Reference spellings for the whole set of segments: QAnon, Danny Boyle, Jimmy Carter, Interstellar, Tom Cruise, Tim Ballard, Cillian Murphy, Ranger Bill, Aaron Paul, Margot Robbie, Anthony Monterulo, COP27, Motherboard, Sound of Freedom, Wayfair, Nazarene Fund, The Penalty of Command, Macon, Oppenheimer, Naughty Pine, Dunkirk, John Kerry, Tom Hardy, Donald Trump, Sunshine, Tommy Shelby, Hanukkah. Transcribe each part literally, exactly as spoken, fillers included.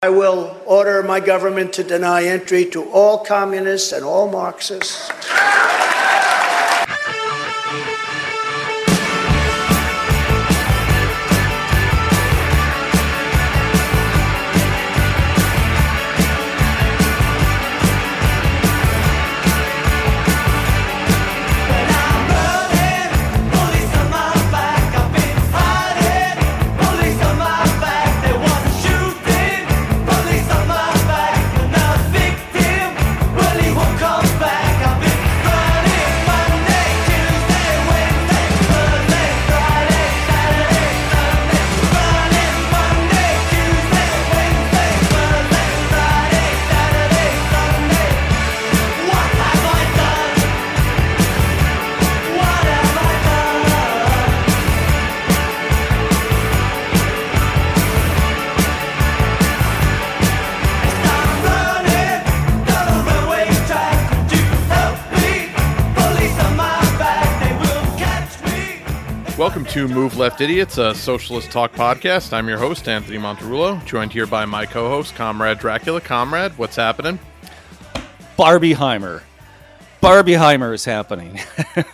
I will order my government to deny entry to all communists and all Marxists. Welcome to Move Left Idiots, a socialist talk podcast. I'm your host, Anthony Monterulo, joined here by my co-host, Comrade Dracula. Comrade, what's happening? Barbieheimer. Barbieheimer is happening.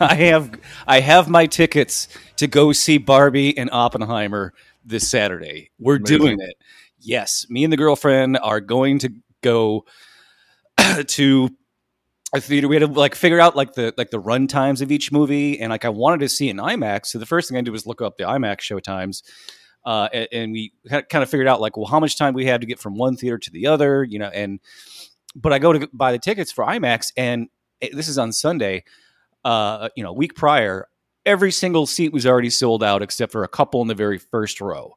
I have I have my tickets to go see Barbie and Oppenheimer this Saturday. We're Amazing. doing it. Yes, me and the girlfriend are going to go to a theater. We had to like figure out like the like the run times of each movie, and like I wanted to see an IMAX, so the first thing I did was look up the IMAX show times, uh, and, and we had, kind of figured out like well how much time we had to get from one theater to the other, you know. And but I go to buy the tickets for IMAX, and it, this is on Sunday, uh, you know, a week prior, every single seat was already sold out except for a couple in the very first row.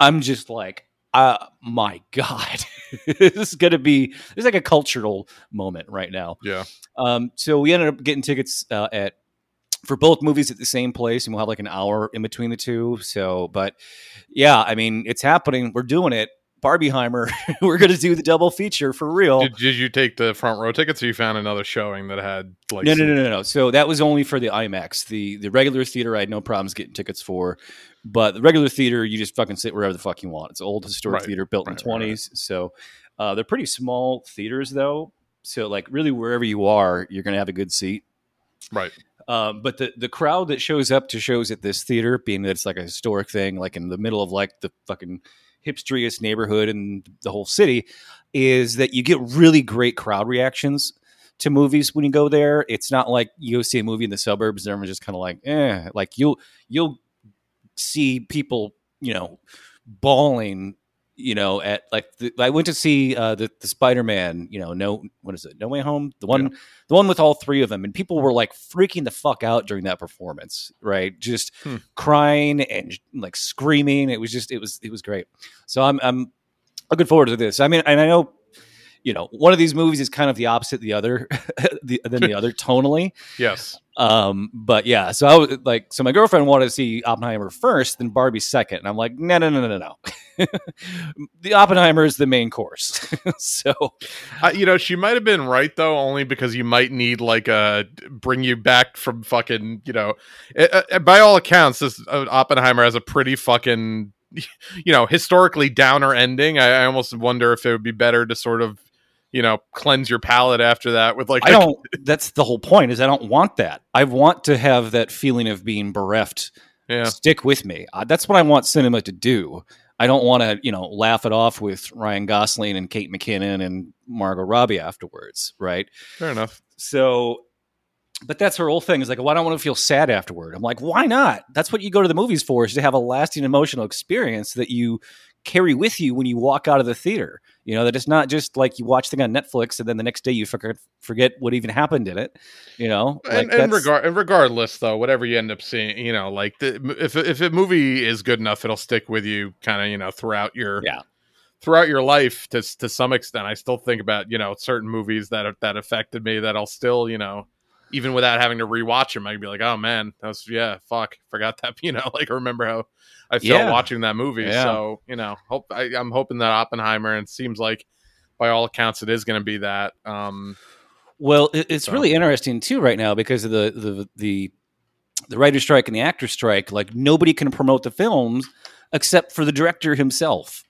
I'm just like, Uh, my God, this is going to be, it's like a cultural moment right now. Yeah. Um, so we ended up getting tickets uh, at, for both movies at the same place, and we'll have like an hour in between the two. So, but yeah, I mean, it's happening. We're doing it. Barbieheimer. We're going to do the double feature for real. Did, did you take the front row tickets, or you found another showing that had like, no, no, no, no, no. So that was only for the IMAX, the, the regular theater. I had no problems getting tickets for. But the regular theater, you just fucking sit wherever the fuck you want. It's an old historic right, theater built right, in the twenties. Right, right. So uh, they're pretty small theaters, though. So like really wherever you are, you're going to have a good seat. Right. Um, but the, the crowd that shows up to shows at this theater, being that it's like a historic thing, like in the middle of like the fucking hipsteriest neighborhood in the whole city, is that you get really great crowd reactions to movies when you go there. It's not like you go see a movie in the suburbs and everyone's just kind of like, eh. Like you'll you'll... see people, you know, bawling, you know, at like the, I went to see uh, the, the Spider-Man, you know, no, what is it? No Way Home. The one, yeah. the one with all three of them. And people were like freaking the fuck out during that performance. Right. Just hmm. crying and like screaming. It was just, it was, it was great. So I'm, I'm looking forward to this. I mean, and I know, you know, one of these movies is kind of the opposite the other the, than the other tonally. Yes. Um, but yeah, so I was like, so my girlfriend wanted to see Oppenheimer first, then Barbie second. And I'm like, no, no, no, no, no. The Oppenheimer is the main course. So, uh, you know, she might have been right, though, only because you might need like a bring you back from fucking, you know, uh, uh, by all accounts, this uh, Oppenheimer has a pretty fucking, you know, historically downer ending. I, I almost wonder if it would be better to sort of, you know, cleanse your palate after that with like, I don't, that's the whole point is I don't want that. I want to have that feeling of being bereft. Yeah. Stick with me. Uh, that's what I want cinema to do. I don't want to, you know, laugh it off with Ryan Gosling and Kate McKinnon and Margot Robbie afterwards. Right. Fair enough. So, but that's her whole thing is like, well, I don't want to feel sad afterward. I'm like, why not? That's what you go to the movies for, is to have a lasting emotional experience that you carry with you when you walk out of the theater. You know, that it's not just like you watch the thing on Netflix and then the next day you forget forget what even happened in it, you know. Like and, and, regar- and regardless though, whatever you end up seeing, you know, like the, if if a movie is good enough, it'll stick with you kind of, you know, throughout your yeah throughout your life to to some extent. I still think about, you know, certain movies that that affected me that I'll still, you know, even without having to rewatch them, I could be like, oh man, that was, yeah, fuck, forgot that, you know, like I remember how I felt yeah. watching that movie. Yeah. So, you know, hope I, I'm hoping that Oppenheimer, and it seems like by all accounts, it is going to be that. Um, well, it, it's so. really interesting too right now because of the, the, the, the writer's strike and the actor's strike. Like nobody can promote the films except for the director himself.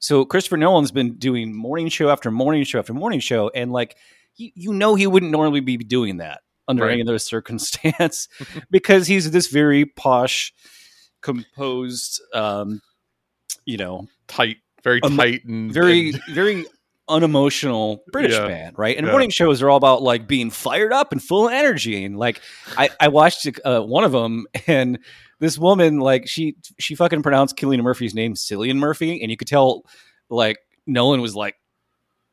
So Christopher Nolan's been doing morning show after morning show after morning show. And like, he, you know, he wouldn't normally be doing that under right. any other circumstance because he's this very posh, composed, um, you know, tight, very um, tight and very, and... very unemotional British yeah. man. Right. And yeah. morning shows are all about like being fired up and full of energy. And like, I, I watched uh, one of them and this woman, like she, she fucking pronounced Cillian Murphy's name, Cillian Murphy. And you could tell like Nolan was like,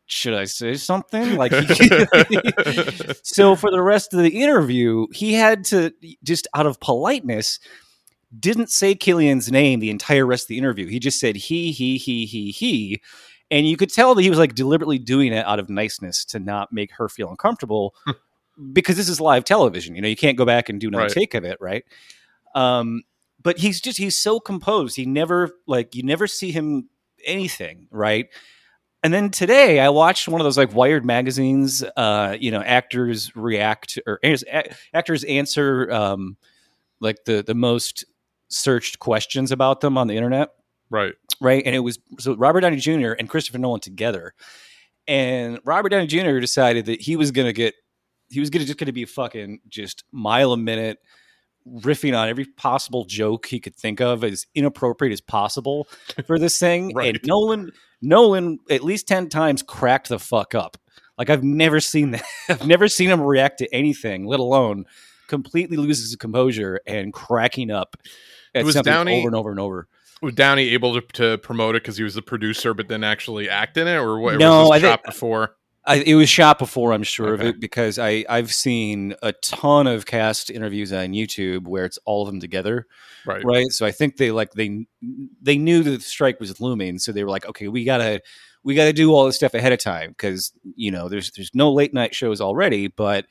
should I say something? Like, he, so for the rest of the interview, he had to just out of politeness, didn't say Cillian's name the entire rest of the interview. He just said, he, he, he, he, he. And you could tell that he was like deliberately doing it out of niceness to not make her feel uncomfortable because this is live television. You know, you can't go back and do another right. take of it. Right. Um, but he's just, he's so composed. He never like, you never see him anything. Right. And then today I watched one of those like Wired magazines, uh, you know, actors react or a- actors answer, um, like the, the most searched questions about them on the internet. Right. Right. And it was so Robert Downey Junior and Christopher Nolan together. And Robert Downey Junior decided that he was going to get, he was going to just going to be fucking just mile a minute riffing on every possible joke he could think of as inappropriate as possible for this thing. Right. And Nolan, Nolan at least ten times cracked the fuck up. Like I've never seen that. I've never seen him react to anything, let alone completely loses his composure and cracking up at something Downey- over and over and over. Was Downey able to, to promote it because he was the producer, but then actually act in it, or what? No, was this I shot think, before. I, it was shot before, I'm sure okay. of it, because I I've seen a ton of cast interviews on YouTube where it's all of them together, right? Right. So I think they like they they knew that the strike was looming, so they were like, okay, we gotta we gotta do all this stuff ahead of time because you know there's there's no late night shows already, but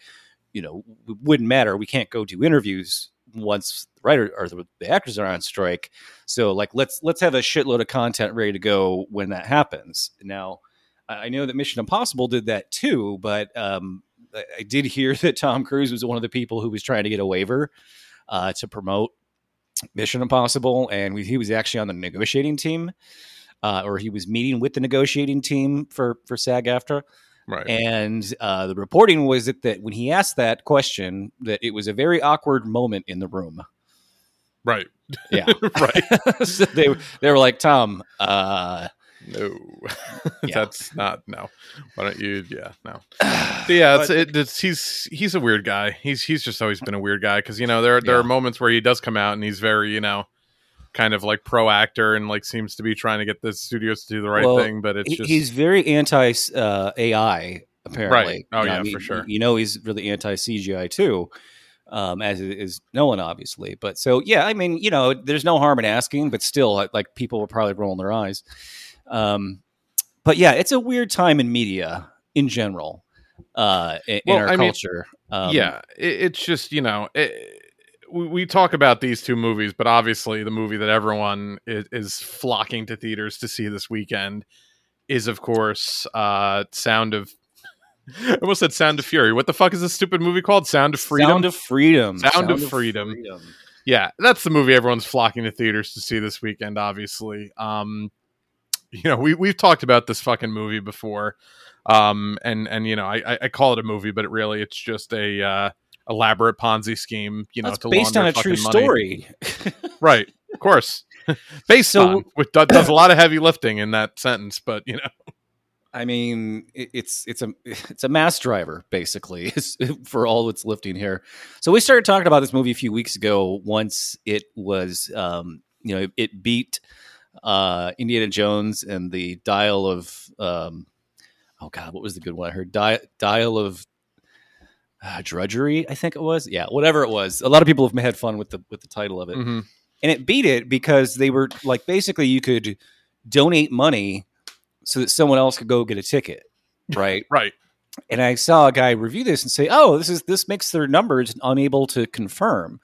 you know it wouldn't matter. We can't go do interviews once the writer or the, the actors are on strike. So like, let's, let's have a shitload of content ready to go when that happens. Now I know that Mission Impossible did that too, but um, I, I did hear that Tom Cruise was one of the people who was trying to get a waiver uh, to promote Mission Impossible. And we, he was actually on the negotiating team uh, or he was meeting with the negotiating team for, for SAG-AFTRA. Right. And uh, the reporting was that, that when he asked that question, that it was a very awkward moment in the room. Right. Yeah. right. so they, they were like, Tom, uh, no, yeah. that's not, no, why don't you? Yeah, no. So yeah. It's, but, it, it's, he's, he's a weird guy. He's, he's just always been a weird guy. Cause you know, there, there yeah. are moments where he does come out and he's very, you know, kind of like pro actor and like seems to be trying to get the studios to do the right well, thing, but it's just he's very anti uh, A I apparently. Right. Oh you yeah, know, for he, sure. You know he's really anti C G I too, um, as is Nolan obviously. But so yeah, I mean you know there's no harm in asking, but still like people were probably rolling their eyes. Um, but yeah, it's a weird time in media in general, uh, in, well, in our I culture. Mean, um, yeah, it, it's just you know. It, We talk about these two movies, but obviously the movie that everyone is, is flocking to theaters to see this weekend is, of course, uh, Sound of... I almost said Sound of Fury. What the fuck is this stupid movie called? Sound of Freedom? Sound of Freedom. Sound, Sound of, of Freedom. Freedom. Yeah, that's the movie everyone's flocking to theaters to see this weekend, obviously. Um, you know, we, we've talked about this fucking movie before, um, and, and you know, I, I call it a movie, but it really, it's just a... Uh, elaborate Ponzi scheme, you know, it's based on a true money. Story. right. Of course. based so, on, which does a lot of heavy lifting in that sentence, but you know, I mean, it's, it's a, it's a mass driver basically for all it's lifting here. So we started talking about this movie a few weeks ago. Once it was, um, you know, it, it beat, uh, Indiana Jones and the Dial of, um, oh God, what was the good one? I heard Di- Dial of, Uh, Drudgery, I think it was. Yeah, whatever it was. A lot of people have had fun with the with the title of it. Mm-hmm. And it beat it because they were like, basically you could donate money so that someone else could go get a ticket. Right. right. And I saw a guy review this and say, oh, this is this makes their numbers unable to confirm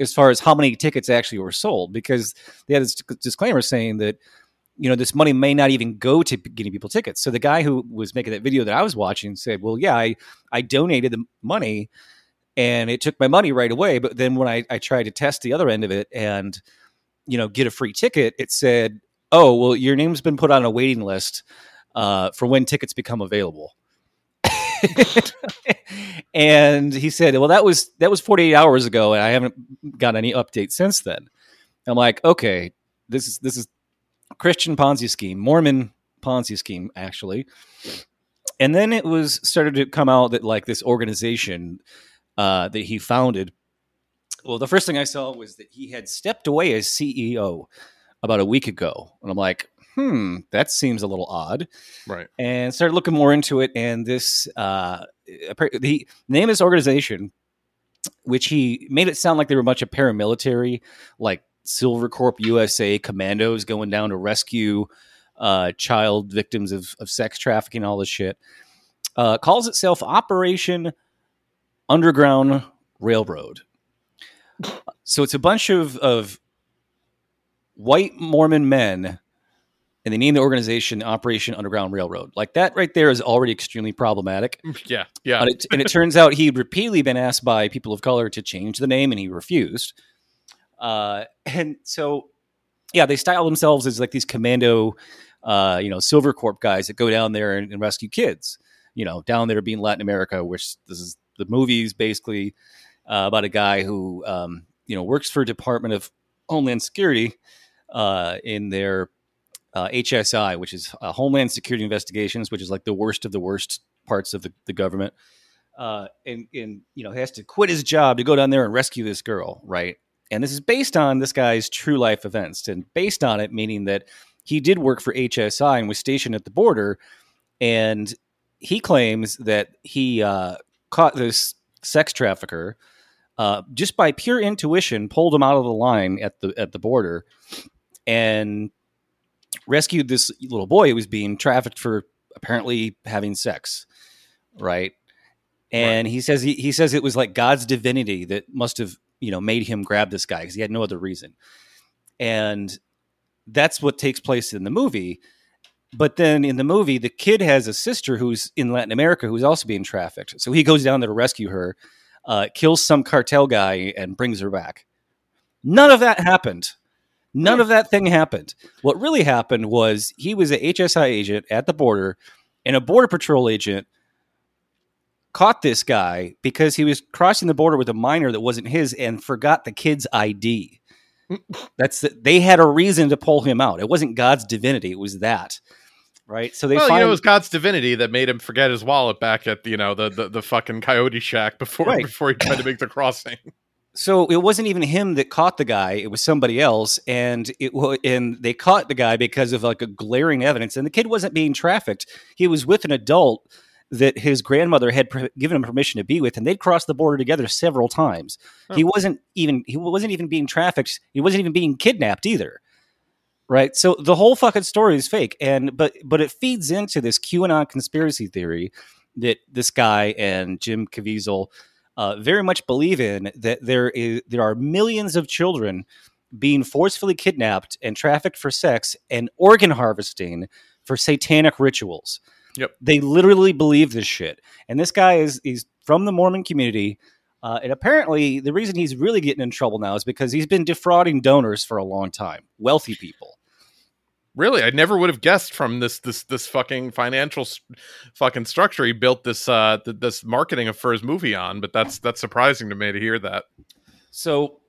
as far as how many tickets actually were sold, because they had this disclaimer saying that, you know, this money may not even go to getting people tickets. So the guy who was making that video that I was watching said, well, yeah, I, I donated the money and it took my money right away. But then when I, I tried to test the other end of it and, you know, get a free ticket, it said, oh, well, your name's been put on a waiting list uh, for when tickets become available. And he said, well, that was that was forty-eight hours ago, and I haven't got any update since then. And I'm like, okay, this is this is Christian Ponzi scheme, Mormon Ponzi scheme, actually. And then it was started to come out that like this organization uh, that he founded. Well, the first thing I saw was that he had stepped away as C E O about a week ago. And I'm like, hmm, that seems a little odd. Right. And started looking more into it. And this, uh, the name of this organization, which he made it sound like they were a bunch of paramilitary, like Silver Corp U S A commandos going down to rescue uh, child victims of, of sex trafficking, all this shit, uh, calls itself Operation Underground Railroad. So it's a bunch of, of white Mormon men, and they named the organization Operation Underground Railroad. Like that right there is already extremely problematic. Yeah, yeah. And it, and it turns out he'd repeatedly been asked by people of color to change the name, and he refused. Uh, and so, yeah, they style themselves as like these commando, uh, you know, Silver Corp guys that go down there and, and rescue kids. You know, down there being Latin America, which this is the movies basically. Uh, about a guy who, um, you know, works for Department of Homeland Security uh, in their uh, H S I, which is uh, Homeland Security Investigations, which is like the worst of the worst parts of the, the government. Uh, and, and, you know, he has to quit his job to go down there and rescue this girl. Right. And this is based on this guy's true life events, and based on it, meaning that he did work for H S I and was stationed at the border. And he claims that he uh, caught this sex trafficker. Uh, just by pure intuition, pulled him out of the line at the at the border and rescued this little boy who was being trafficked for apparently having sex, right? And right. he says he, he says it was like God's divinity that must have, you know, made him grab this guy because he had no other reason. And that's what takes place in the movie. But then in the movie, the kid has a sister who's in Latin America who's also being trafficked. So he goes down there to rescue her. Uh, kills some cartel guy and brings her back. None of that happened. None of that thing happened. What really happened was he was an H S I agent at the border, and a border patrol agent caught this guy because he was crossing the border with a minor that wasn't his and forgot the kid's I D. That's the, they had a reason to pull him out. It wasn't God's divinity. It was that. Right. So they well, find- you know, it was God's divinity that made him forget his wallet back at, you know, the the, the fucking coyote shack before right. before he tried to make the crossing. So it wasn't even him that caught the guy. It was somebody else. And it and they caught the guy because of like a glaring evidence. And the kid wasn't being trafficked. He was with an adult that his grandmother had pre- given him permission to be with. And they'd crossed the border together several times. Oh. He wasn't even he wasn't even being trafficked. He wasn't even being kidnapped either. Right. So the whole fucking story is fake. And but but it feeds into this QAnon conspiracy theory that this guy and Jim Caviezel uh, very much believe in, that there is there are millions of children being forcefully kidnapped and trafficked for sex and organ harvesting for satanic rituals. Yep. They literally believe this shit. And this guy is he's from the Mormon community. Uh, and apparently the reason he's really getting in trouble now is because he's been defrauding donors for a long time. Wealthy people. Really? I never would have guessed from this, this, this fucking financial st- fucking structure. He built this, uh, th- this marketing for his movie on, but that's, that's surprising to me to hear that. So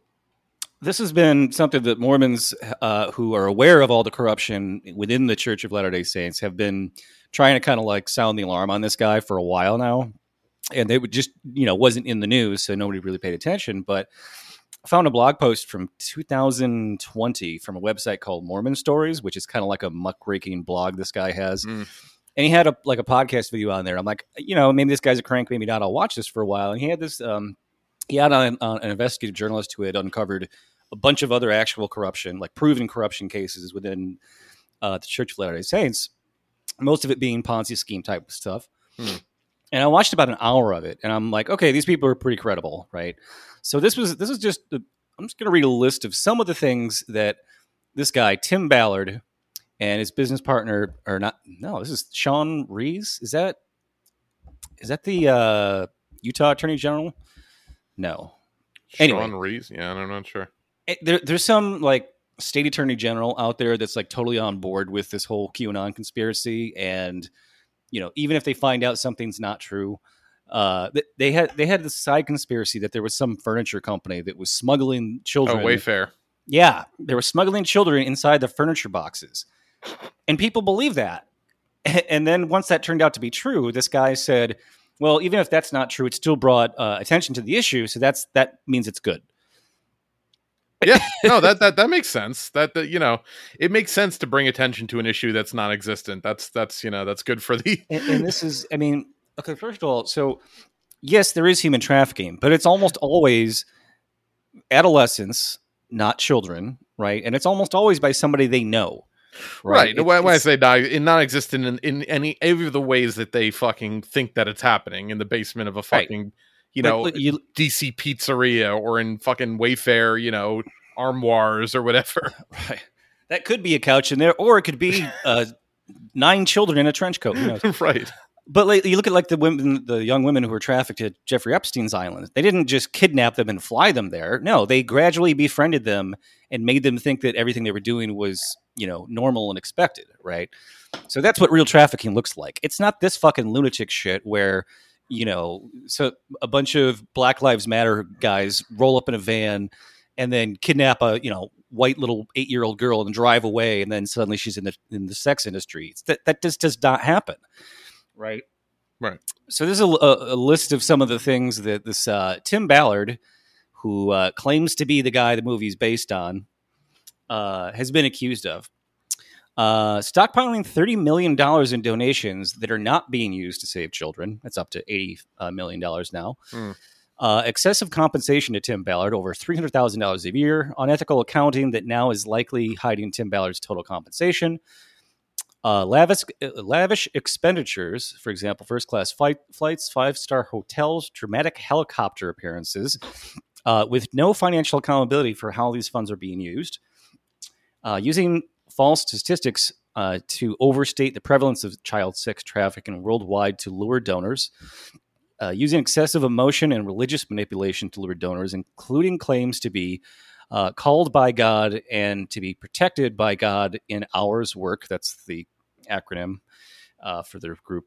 this has been something that Mormons, uh, who are aware of all the corruption within the Church of Latter-day Saints, have been trying to kind of like sound the alarm on this guy for a while now. And they would just, you know, wasn't in the news, so nobody really paid attention. But I found a blog post from two thousand twenty from a website called Mormon Stories, which is kind of like a muckraking blog this guy has. Mm. And he had a like a podcast video on there. I'm like, you know, maybe this guy's a crank, maybe not. I'll watch this for a while. And he had this, um, he had on, on an investigative journalist who had uncovered a bunch of other actual corruption, like proven corruption cases within uh, the Church of Latter-day Saints, most of it being Ponzi scheme type stuff. Mm. And I watched about an hour of it, and I'm like, okay, these people are pretty credible, right? So this was this is just the, I'm just going to read a list of some of the things that this guy Tim Ballard and his business partner are not. No, this is Sean Rees. Is that is that the uh, Utah Attorney General? No, Sean anyway, Rees. Yeah, I'm not sure. It, there, there's some like state attorney general out there that's like totally on board with this whole QAnon conspiracy. And, you know, even if they find out something's not true, uh, they had, they had this side conspiracy that there was some furniture company that was smuggling children. Oh, Wayfair. Yeah. They were smuggling children inside the furniture boxes, and people believe that. And then once that turned out to be true, this guy said, well, even if that's not true, it still brought uh, attention to the issue. So that's, that means it's good. Yeah, no, that, that, that makes sense. That, that, you know, it makes sense to bring attention to an issue that's non-existent. That's, that's, you know, that's good for the, and, and this is, I mean, okay, first of all, so yes, there is human trafficking, but it's almost always adolescents, not children. Right. And it's almost always by somebody they know. Right. right. It, why, why I say non-existent in, in any, every of the ways that they fucking think that it's happening in the basement of a fucking, right. you know, like, you, D C pizzeria or in fucking Wayfair, you know, armoires or whatever. Right. That could be a couch in there, or it could be uh, nine children in a trench coat. Who knows? Right. But like, you look at like the women, the young women who were trafficked at Jeffrey Epstein's island. They didn't just kidnap them and fly them there. No, they gradually befriended them and made them think that everything they were doing was, you know, normal and expected. Right. So that's what real trafficking looks like. It's not this fucking lunatic shit where, you know, so a bunch of Black Lives Matter guys roll up in a van and then kidnap a, you know, white little eight year old girl and drive away. And then suddenly she's in the, in the sex industry. It's that, that just does not happen. Right. Right. So this is a, a list of some of the things that this uh, Tim Ballard, who uh, claims to be the guy the movie's based on, uh, has been accused of. Uh, stockpiling thirty million dollars in donations that are not being used to save children. That's up to eighty million dollars now. Mm. Uh, excessive compensation to Tim Ballard, over three hundred thousand dollars a year. Unethical accounting that now is likely hiding Tim Ballard's total compensation. Uh, lavish, lavish expenditures, for example, first-class flight, flights, five-star hotels, dramatic helicopter appearances, uh, with no financial accountability for how these funds are being used. Uh, using false statistics uh, to overstate the prevalence of child sex trafficking worldwide to lure donors. Uh, using excessive emotion and religious manipulation to lure donors, including claims to be Uh, called by God and to be protected by God in ours work. That's the acronym uh, for their group.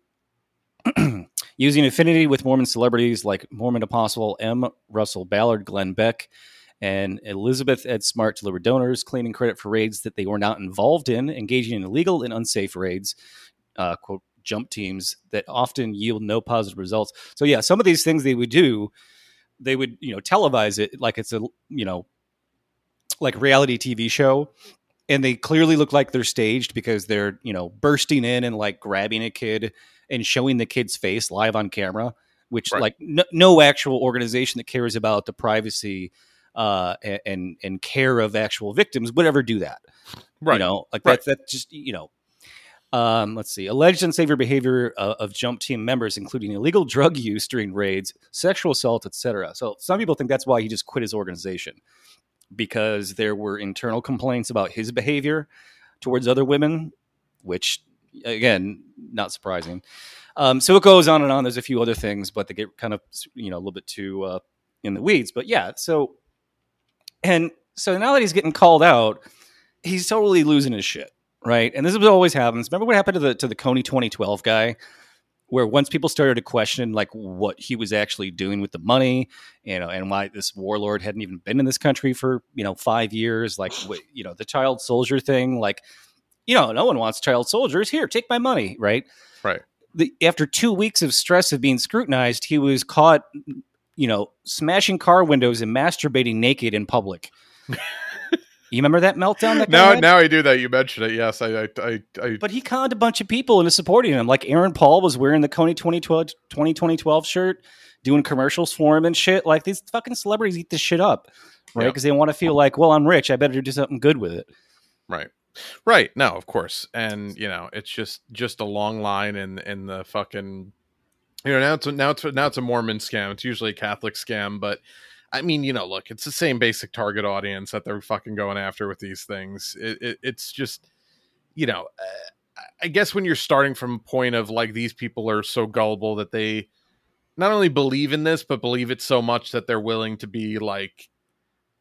Using affinity with Mormon celebrities like Mormon Apostle M. Russell Ballard, Glenn Beck, and Elizabeth Ed Smart to lure donors, claiming credit for raids that they were not involved in, engaging in illegal and unsafe raids, uh, quote, jump teams that often yield no positive results. So yeah, some of these things they would do, they would, you know, televise it like it's a, you know, like reality T V show, and they clearly look like they're staged because they're, you know, bursting in and like grabbing a kid and showing the kid's face live on camera, which right. like no, no actual organization that cares about the privacy uh, and, and care of actual victims would ever do that. Right. You know, like right. that's, that's just, you know, um, let's see, alleged unsafe behavior uh, of jump team members, including illegal drug use during raids, sexual assault, et cetera. So some people think that's why he just quit his organization, because there were internal complaints about his behavior towards other women, which, again, not surprising. Um, so it goes on and on. There's a few other things, but they get kind of, you know, a little bit too uh, in the weeds. But yeah, so and so now that he's getting called out, he's totally losing his shit, right? And this is what always happens. Remember what happened to the to the Coney twenty twelve guy, where once people started to question like what he was actually doing with the money, you know, and why this warlord hadn't even been in this country for, you know, five years, like, you know, the child soldier thing, like, you know, no one wants child soldiers here. Take my money. Right. Right. The, after two weeks of stress of being scrutinized, he was caught, you know, smashing car windows and masturbating naked in public. You remember that meltdown? That now, had? now I do that. You mentioned it. Yes, I, I, I, I. But he conned a bunch of people into supporting him. Like Aaron Paul was wearing the Coney twenty twelve shirt, doing commercials for him and shit. Like these fucking celebrities eat this shit up, right? Because yeah. they want to feel like, well, I'm rich. I better do something good with it. Right. Right. No, of course. And you know, it's just just a long line in in the fucking. You know, now it's now it's now it's a Mormon scam. It's usually a Catholic scam, but. I mean, you know, look, it's the same basic target audience that they're fucking going after with these things. It, it, it's just, you know, uh, I guess when you're starting from a point of like these people are so gullible that they not only believe in this, but believe it so much that they're willing to be like,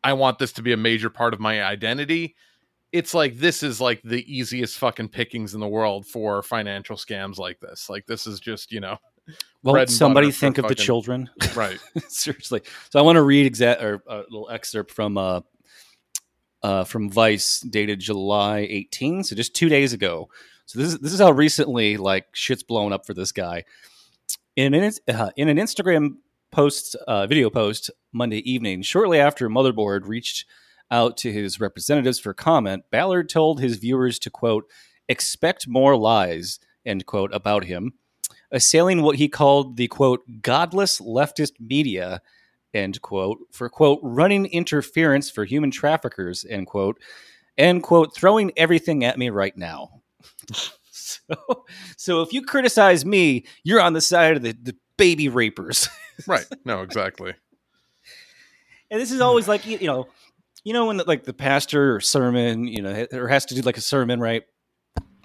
I want this to be a major part of my identity. it's like, this is like the easiest fucking pickings in the world for financial scams like this. Like, this is just, you know, well, somebody think of fucking, the children. Right. Seriously. So I want to read exact or a little excerpt from, uh, uh, from Vice, dated July eighteenth. So just two days ago. So this is, this is how recently like shit's blown up for this guy. In an, uh, in an Instagram post, uh, video post Monday evening, shortly after Motherboard reached out to his representatives for comment, Ballard told his viewers to, quote, expect more lies, end quote, about him, assailing what he called the, quote, godless leftist media, end quote, for, quote, running interference for human traffickers, end quote, and, quote, throwing everything at me right now. so, so if you criticize me, you're on the side of the, the baby rapers. Right. No, exactly. And this is always like, you, you know, you know, when the, like the pastor or sermon, you know, or has to do like a sermon, right?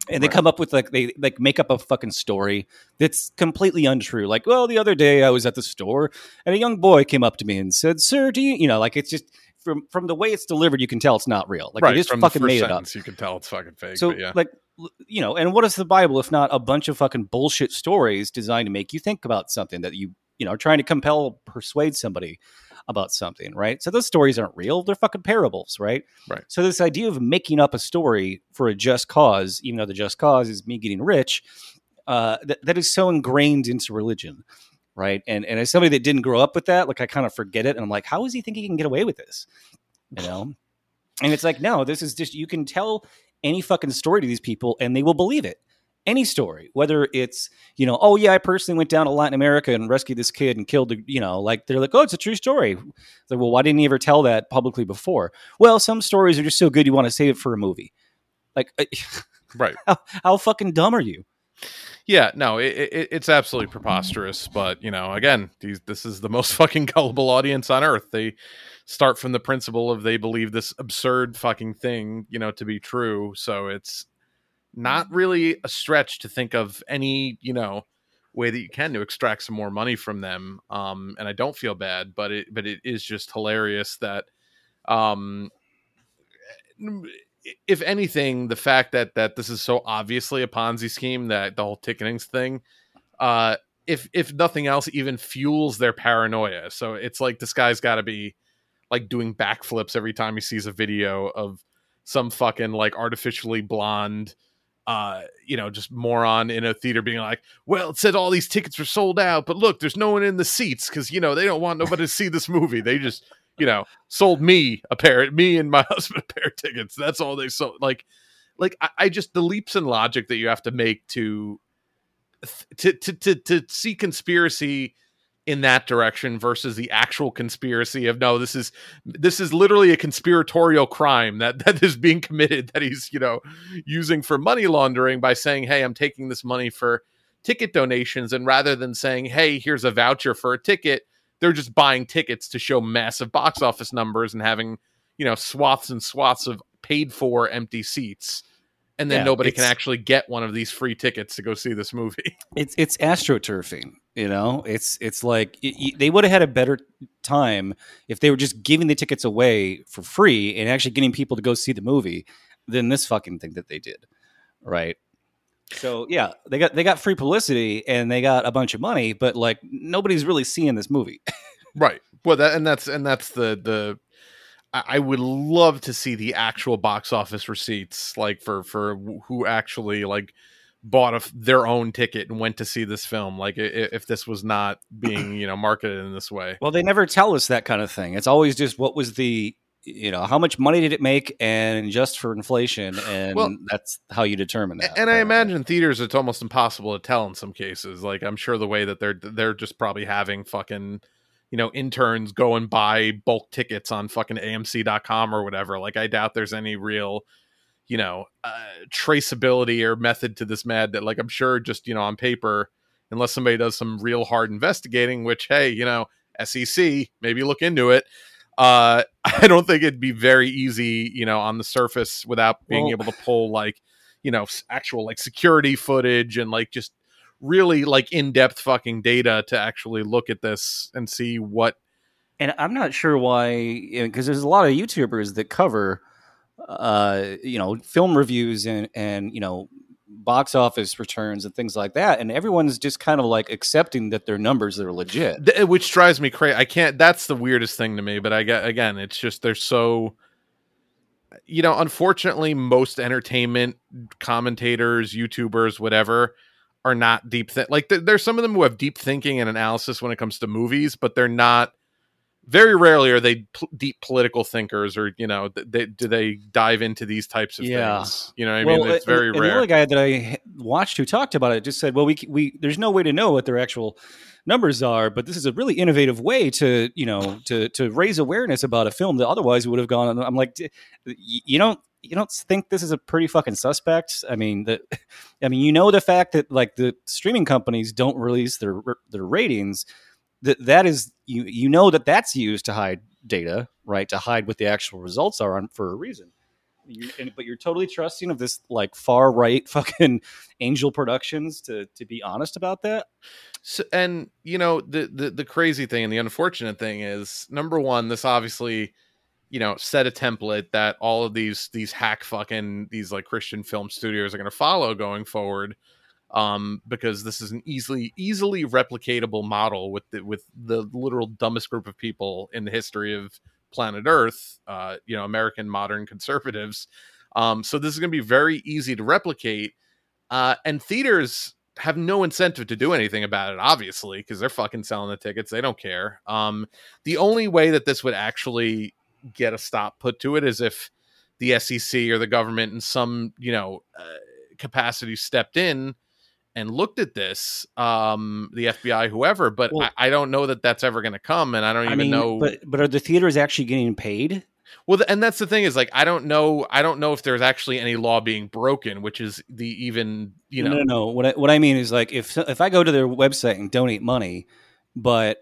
And they right. come up with like, they like make up a fucking story that's completely untrue. Like, well, the other day I was at the store and a young boy came up to me and said, sir, do you, you know, like, it's just from, from the way it's delivered, you can tell it's not real. Like right. they just from fucking the first made sentence, it up. You can tell it's fucking fake. So but yeah. like, you know, and what is the Bible if not a bunch of fucking bullshit stories designed to make you think about something that you, you know, are trying to compel, persuade somebody about something, right? So those stories aren't real. They're fucking parables, right? Right. So this idea of making up a story for a just cause, even though the just cause is me getting rich, uh, th- that is so ingrained into religion, right? And and as somebody that didn't grow up with that, like I kind of forget it. And I'm like, how does he think he can get away with this? You know? And it's like, no, this is just, you can tell any fucking story to these people and they will believe it. Any story, whether it's, you know, oh, yeah, I personally went down to Latin America and rescued this kid and killed, you know, like they're like, oh, it's a true story. Like, well, why didn't he ever tell that publicly before? Well, some stories are just so good you want to save it for a movie. Like, right. How, how fucking dumb are you? Yeah, no, it, it, it's absolutely preposterous. But, you know, again, these, this is the most fucking gullible audience on earth. They start from the principle of they believe this absurd fucking thing, you know, to be true. So it's not really a stretch to think of any, you know, way that you can to extract some more money from them. Um, and I don't feel bad, but it, but it is just hilarious that, um, if anything, the fact that, that this is so obviously a Ponzi scheme, that the whole tickenings thing, uh, if, if nothing else, even fuels their paranoia. So it's like, this guy's gotta be like doing backflips every time he sees a video of some fucking like artificially blonde, uh you know, just moron in a theater being like, well, it said all these tickets were sold out, but look, there's no one in the seats because, you know, they don't want nobody to see this movie. They just, you know, sold me a pair, me and my husband a pair of tickets. That's all they sold. Like, like I, I just, the leaps in logic that you have to make to to to to, to see conspiracy in that direction versus the actual conspiracy of, no, this is, this is literally a conspiratorial crime that, that is being committed, that he's, you know, using for money laundering by saying, hey, I'm taking this money for ticket donations. And rather than saying, hey, here's a voucher for a ticket, they're just buying tickets to show massive box office numbers and having, you know, swaths and swaths of paid for empty seats. And then yeah, nobody can actually get one of these free tickets to go see this movie. It's it's astroturfing, you know. It's it's like it, they would have had a better time if they were just giving the tickets away for free and actually getting people to go see the movie than this fucking thing that they did, right? So yeah, they got they got free publicity and they got a bunch of money, but like nobody's really seeing this movie, right? Well, that and that's and that's the the. I would love to see the actual box office receipts, like for, for who actually like bought a, their own ticket and went to see this film. Like if, if this was not being, you know, marketed in this way. Well, they never tell us that kind of thing. It's always just, what was the, you know, how much money did it make and just for inflation. And well, that's how you determine that. And I imagine theaters, it's almost impossible to tell in some cases. Like I'm sure the way that they're, they're just probably having fucking, you know, interns go and buy bulk tickets on fucking A M C dot com or whatever. Like, I doubt there's any real, you know, uh, traceability or method to this mad that, like, I'm sure just, you know, on paper, unless somebody does some real hard investigating, which, hey, you know, S E C, maybe look into it. Uh, I don't think it'd be very easy, you know, on the surface without being well, able to pull, like, you know, actual, like, security footage and, like, just really like in-depth fucking data to actually look at this and see what. And I'm not sure why, because there's a lot of YouTubers that cover uh, you know, film reviews and, and, you know, box office returns and things like that. And everyone's just kind of like accepting that their numbers are legit. Th- which drives me crazy. I can't, that's the weirdest thing to me, but I get, again, it's just, they're so, you know, unfortunately most entertainment commentators, YouTubers, whatever, are not deep. Th- like th- there's some of them who have deep thinking and analysis when it comes to movies, but they're not, very rarely are they pl- deep political thinkers, or, you know, th- they, do they dive into these types of yeah. things? You know what I well, mean? It's very and, rare. And the other guy that I watched who talked about it just said, well, we, we, there's no way to know what their actual numbers are, but this is a really innovative way to, you know, to, to raise awareness about a film that otherwise would have gone. I'm like, you don't, you don't think this is a pretty fucking suspect? I mean, the, I mean, you know, the fact that like the streaming companies don't release their, their ratings, that that is, you you know, that that's used to hide data, right? To hide what the actual results are on for a reason. You're, and, but you're totally trusting of this like far right fucking Angel Productions to to be honest about that. So, and you know, the, the the crazy thing and the unfortunate thing is, number one, this obviously, you know, set a template that all of these these hack fucking these like Christian film studios are going to follow going forward. Um, because this is an easily, easily replicatable model with the, with the literal dumbest group of people in the history of planet Earth, uh, you know, American modern conservatives. Um, so this is going to be very easy to replicate. Uh, and theaters have no incentive to do anything about it, obviously, because they're fucking selling the tickets. They don't care. Um, the only way that this would actually get a stop put to it is if the S E C or the government in some, you know, uh, capacity stepped in and looked at this, um, the F B I, whoever, but well, I, I don't know that that's ever going to come. And I don't even I mean, know. But, but are the theaters actually getting paid? Well, and that's the thing is like, I don't know. I don't know if there's actually any law being broken, which is the even, you know, no, no, no. What I, what I mean is like, if, if I go to their website and donate money, but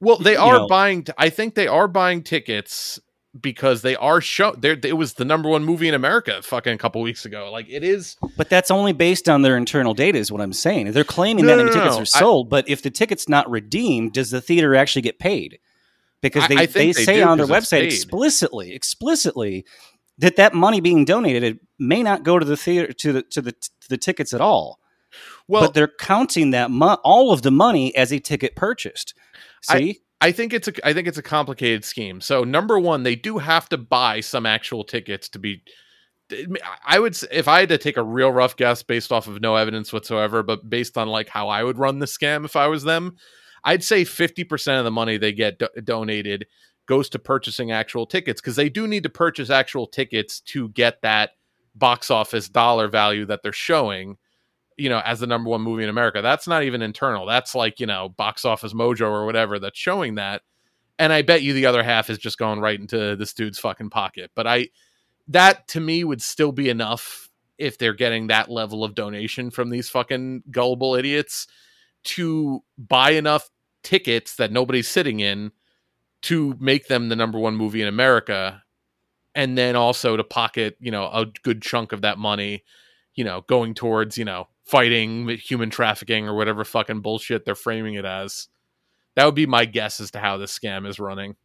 well, they are know. buying, t- I think they are buying tickets because they are show there. It was the number one movie in America fucking a couple weeks ago. Like it is, but that's only based on their internal data is what I'm saying. They're claiming no, that many no, tickets no. are sold, I, but if the ticket's not redeemed, does the theater actually get paid? Because they, I, I they, they say on their website explicitly, explicitly that that money being donated, it may not go to the theater, to the, to the, to the tickets at all. Well, but they're counting that mo- all of the money as a ticket purchased. See, I, I think it's a I think it's a complicated scheme. So number one, they do have to buy some actual tickets to be. I would if I had to take a real rough guess based off of no evidence whatsoever, but based on like how I would run the scam if I was them, I'd say fifty percent of the money they get do- donated goes to purchasing actual tickets because they do need to purchase actual tickets to get that box office dollar value that they're showing, you know, as the number one movie in America. That's not even internal. That's like, you know, Box Office Mojo or whatever that's showing that. And I bet you the other half is just going right into this dude's fucking pocket. But I, that to me would still be enough if they're getting that level of donation from these fucking gullible idiots to buy enough tickets that nobody's sitting in to make them the number one movie in America. And then also to pocket, you know, a good chunk of that money, you know, going towards, you know, fighting human trafficking or whatever fucking bullshit they're framing it as. That would be my guess as to how this scam is running.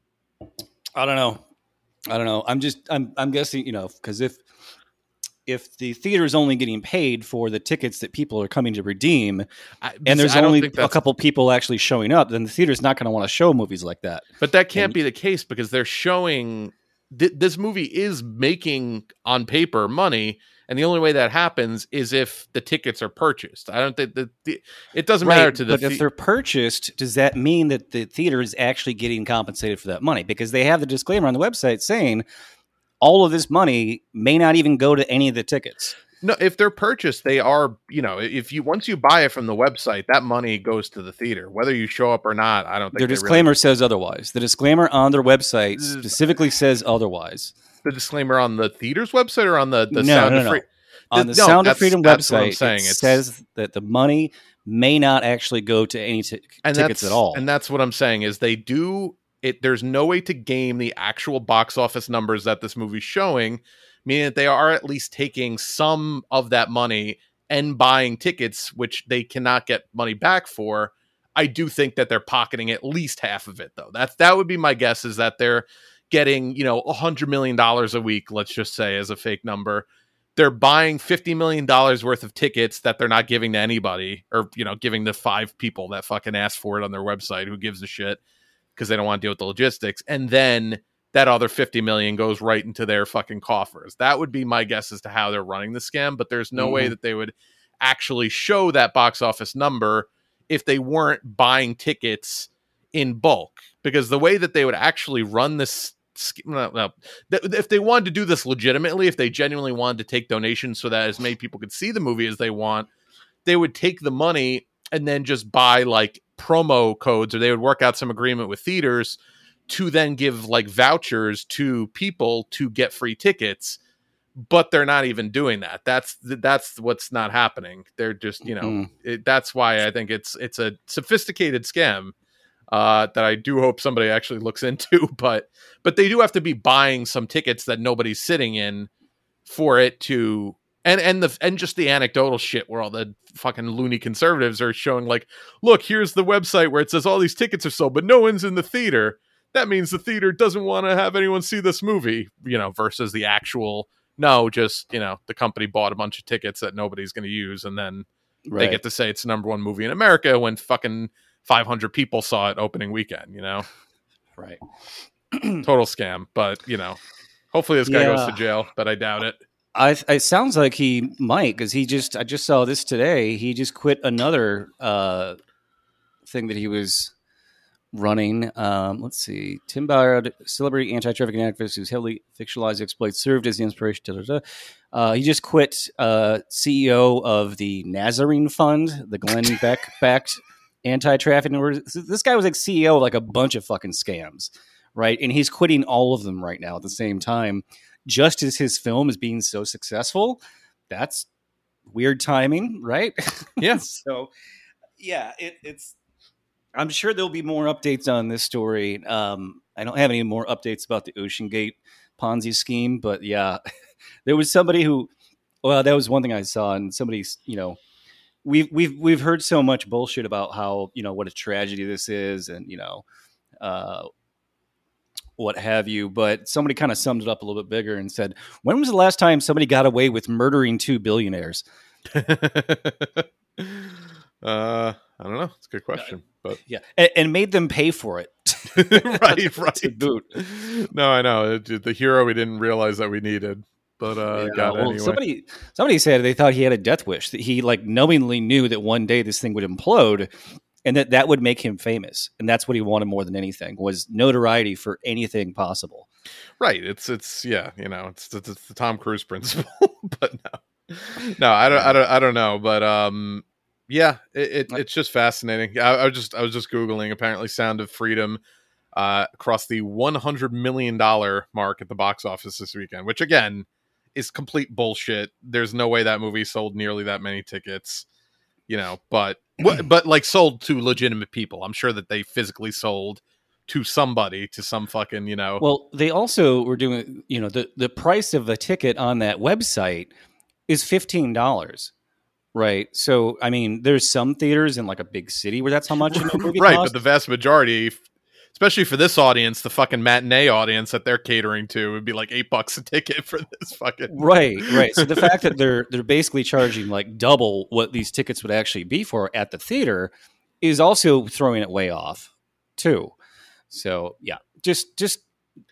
I don't know. I don't know. I'm just, I'm, I'm guessing, you know, because if, if the theater is only getting paid for the tickets that people are coming to redeem, I, and there's only a couple people actually showing up, then the theater's not going to want to show movies like that. But that can't and, be the case because they're showing th- this movie is making on paper money. And the only way that happens is if the tickets are purchased. I don't think that the, it doesn't right, matter to the. But the- if they're purchased, does that mean that the theater is actually getting compensated for that money? Because they have the disclaimer on the website saying all of this money may not even go to any of the tickets. No, if they're purchased, they are, you know, if you once you buy it from the website, that money goes to the theater, whether you show up or not. I don't think their disclaimer really- says otherwise. The disclaimer on their website specifically says otherwise. The disclaimer on the theater's website or on the, the no, Sound no, no. of Freedom? On the no, Sound of Freedom website, it it's... says that the money may not actually go to any t- tickets at all. And that's what I'm saying is they do it. There's no way to game the actual box office numbers that this movie's showing, meaning that they are at least taking some of that money and buying tickets, which they cannot get money back for. I do think that they're pocketing at least half of it, though. That's, that would be my guess is that they're getting, you know, one hundred million dollars a week, let's just say, as a fake number. They're buying fifty million dollars worth of tickets that they're not giving to anybody, or, you know, giving to five people that fucking asked for it on their website, who gives a shit, because they don't want to deal with the logistics. And then that other fifty million goes right into their fucking coffers. That would be my guess as to how they're running the scam, but there's no mm-hmm. way that they would actually show that box office number if they weren't buying tickets in bulk, because the way that they would actually run this, no, no, if they wanted to do this legitimately, if they genuinely wanted to take donations so that as many people could see the movie as they want, they would take the money and then just buy like promo codes, or they would work out some agreement with theaters to then give like vouchers to people to get free tickets. But they're not even doing that. That's that's what's not happening. They're just, you know, mm. it, that's why I think it's it's a sophisticated scam uh, that I do hope somebody actually looks into. But but they do have to be buying some tickets that nobody's sitting in for it to. And and the and just the anecdotal shit where all the fucking loony conservatives are showing like, look, here's the website where it says all these tickets are sold, but no one's in the theater. That means the theater doesn't want to have anyone see this movie, you know, versus the actual. No, just, you know, the company bought a bunch of tickets that nobody's going to use, and then right. they get to say it's the number one movie in America when fucking five hundred people saw it opening weekend, you know? Right. Total scam. But, you know, hopefully this guy yeah. goes to jail, but I doubt it. I, it sounds like he might, because he just, I just saw this today. He just quit another uh, thing that he was running. Um, let's see. Tim Ballard, celebrity anti-trafficking activist who's heavily fictionalized exploits, served as the inspiration. Da, da, da. Uh, he just quit uh, C E O of the Nazarene Fund, the Glenn Beck-backed anti-trafficking. This guy was like C E O of like a bunch of fucking scams, right? And he's quitting all of them right now at the same time, just as his film is being so successful. That's weird timing, right? Yeah. so, yeah, it, it's... I'm sure there'll be more updates on this story. Um, I don't have any more updates about the OceanGate Ponzi scheme, but yeah, there was somebody who, well, that was one thing I saw, and somebody's, you know, we've, we've, we've heard so much bullshit about how, you know, what a tragedy this is and, you know, uh, what have you, but somebody kind of summed it up a little bit bigger and said, when was the last time somebody got away with murdering two billionaires? uh, I don't know. It's a good question, but yeah, and, and made them pay for it. right, right. Boot. No, I know the hero we didn't realize that we needed, but uh, yeah, got well, anyway. Somebody, somebody said they thought he had a death wish, that he like knowingly knew that one day this thing would implode, and that that would make him famous, and that's what he wanted more than anything, was notoriety for anything possible. Right. It's it's yeah, you know, it's it's, it's the Tom Cruise principle, but no, no, I don't, I don't, I don't know, but um. Yeah, it, it, it's just fascinating. I, I was just I was just Googling. Apparently, Sound of Freedom uh, crossed the one hundred million dollars mark at the box office this weekend, which, again, is complete bullshit. There's no way that movie sold nearly that many tickets, you know, but but like sold to legitimate people. I'm sure that they physically sold to somebody, to some fucking, you know. Well, they also were doing, you know, the, the price of the ticket on that website is fifteen dollars. Right. So, I mean, there's some theaters in like a big city where that's how much. Movie right. Costs. But the vast majority, especially for this audience, the fucking matinee audience that they're catering to, would be like eight bucks a ticket for this fucking. Right. Right. So the fact that they're they're basically charging like double what these tickets would actually be for at the theater is also throwing it way off, too. So, yeah, just just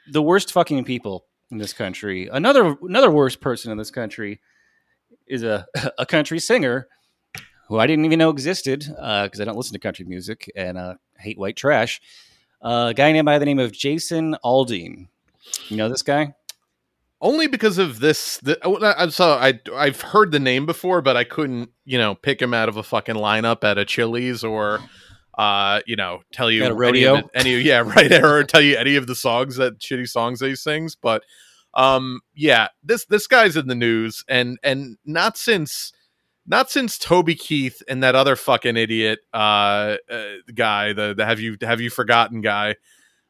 the worst fucking people in this country. Another another worst person in this country is a, a country singer who I didn't even know existed because uh, I don't listen to country music and uh, hate white trash. Uh, a guy named by the name of Jason Aldean. You know this guy? Only because of this. The, I'm sorry, I, I've heard the name before, but I couldn't, you know, pick him out of a fucking lineup at a Chili's or, uh, you know, tell you at a rodeo. Any, any, yeah, right. Or tell you any of the songs that shitty songs that he sings, but. Um, yeah, this, this guy's in the news and, and not since, not since Toby Keith and that other fucking idiot, uh, uh guy, the, the, have you, have you forgotten guy,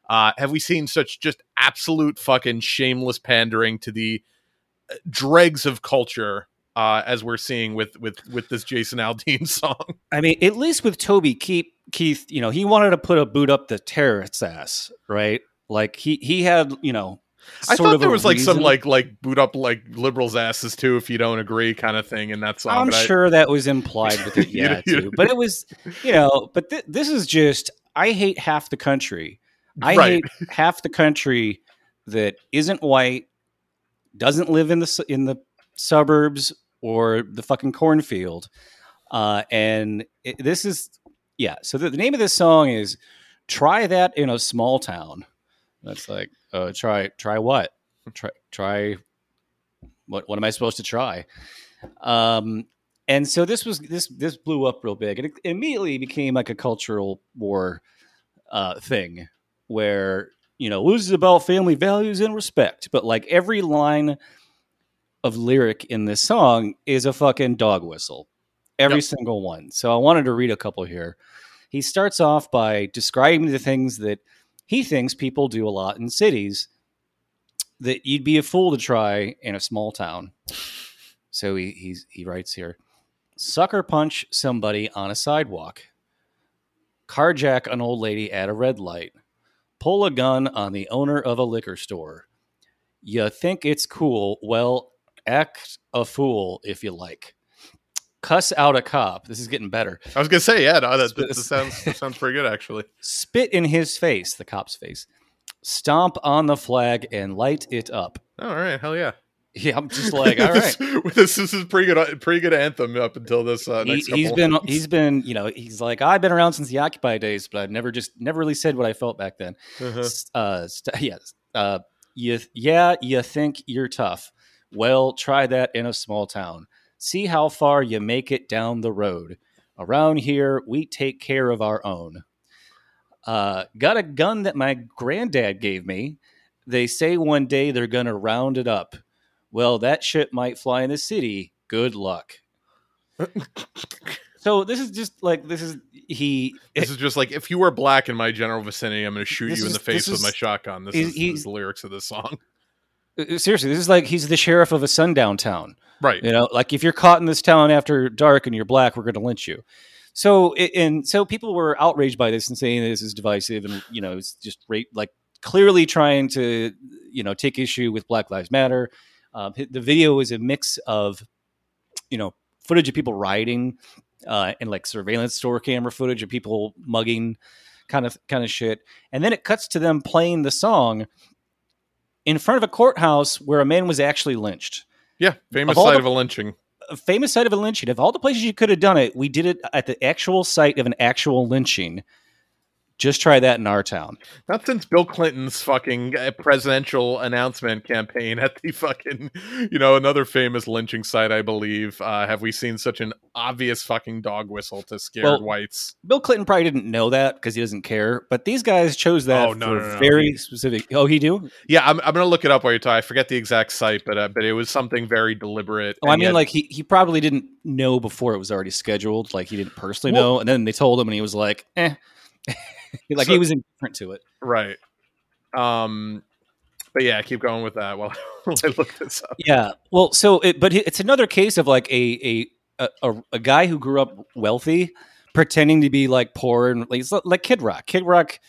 uh, have we seen such just absolute fucking shameless pandering to the dregs of culture, uh, as we're seeing with, with, with this Jason Aldean song. I mean, at least with Toby Keith, Keith, you know, he wanted to put a boot up the terrorist's ass, right? Like he he had, you know, I sort thought of there was like reason. some like like boot up like liberals' asses too if you don't agree kind of thing, and that's I'm sure I... that was implied with it, yeah, you know, too. But it was, you know, but th- this is just I hate half the country. I right. hate half the country that isn't white, doesn't live in the in the suburbs or the fucking cornfield, uh, and it, this is yeah. So the, the name of this song is "Try That in a Small Town." That's like. Uh, try, try what? Try, try. What? What am I supposed to try? Um, and so this was this this blew up real big, and it immediately became like a cultural war uh, thing, where you know, this is about family values and respect, but like every line of lyric in this song is a fucking dog whistle, every yep. single one. So I wanted to read a couple here. He starts off by describing the things that. He thinks people do a lot in cities that you'd be a fool to try in a small town. So he he's, he writes here, sucker punch somebody on a sidewalk, carjack an old lady at a red light, pull a gun on the owner of a liquor store. You think it's cool? Well, act a fool if you like. Cuss out a cop. This is getting better. I was going to say, yeah, no, that, that, that, sounds, that sounds pretty good, actually. Spit in his face, the cop's face. Stomp on the flag and light it up. All right, hell yeah. Yeah, I'm just like, all right. this, this, this is pretty good pretty good anthem up until this uh, next he, he's been, He's been, you know, he's like, I've been around since the Occupy days, but I've never just, never really said what I felt back then. Uh-huh. Uh, st- yes. Uh, you, yeah, you think you're tough. Well, try that in a small town. See how far you make it down the road. Around here, we take care of our own. Uh, got a gun that my granddad gave me. They say one day they're going to round it up. Well, that shit might fly in the city. Good luck. So this is just like, this is he. This it, is just like, if you were black in my general vicinity, I'm going to shoot you in is, the face with is, my shotgun. This he, is, he, is the lyrics of this song. Seriously, this is like he's the sheriff of a sundown town. Right. You know, like if you're caught in this town after dark and you're black, we're going to lynch you. So, and so people were outraged by this and saying this is divisive and, you know, it's just rape, like clearly trying to, you know, take issue with Black Lives Matter. Uh, the video is a mix of, you know, footage of people rioting uh, and like surveillance store camera footage of people mugging kind of kind of shit. And then it cuts to them playing the song in front of a courthouse where a man was actually lynched. Yeah, famous site of a lynching. Famous site of a lynching. Of all the places you could have done it, we did it at the actual site of an actual lynching. Just try that in our town. Not since Bill Clinton's fucking presidential announcement campaign at the fucking, you know, another famous lynching site, I believe. Uh, have we seen such an obvious fucking dog whistle to scared well, whites? Bill Clinton probably didn't know that because he doesn't care. But these guys chose that oh, no, for no, no, very no. specific. Oh, he do? Yeah, I'm, I'm going to look it up while you're talking. I forget the exact site, but uh, but it was something very deliberate. Oh, I mean, yet... like he, he probably didn't know before it was already scheduled. Like he didn't personally well, know. And then they told him and he was like, eh. like so, he was indifferent to it, right? Um, but yeah, keep going with that while I look this up. Yeah, well, so it, but it's another case of like a a a, a guy who grew up wealthy pretending to be like poor and like, like Kid Rock. Kid Rock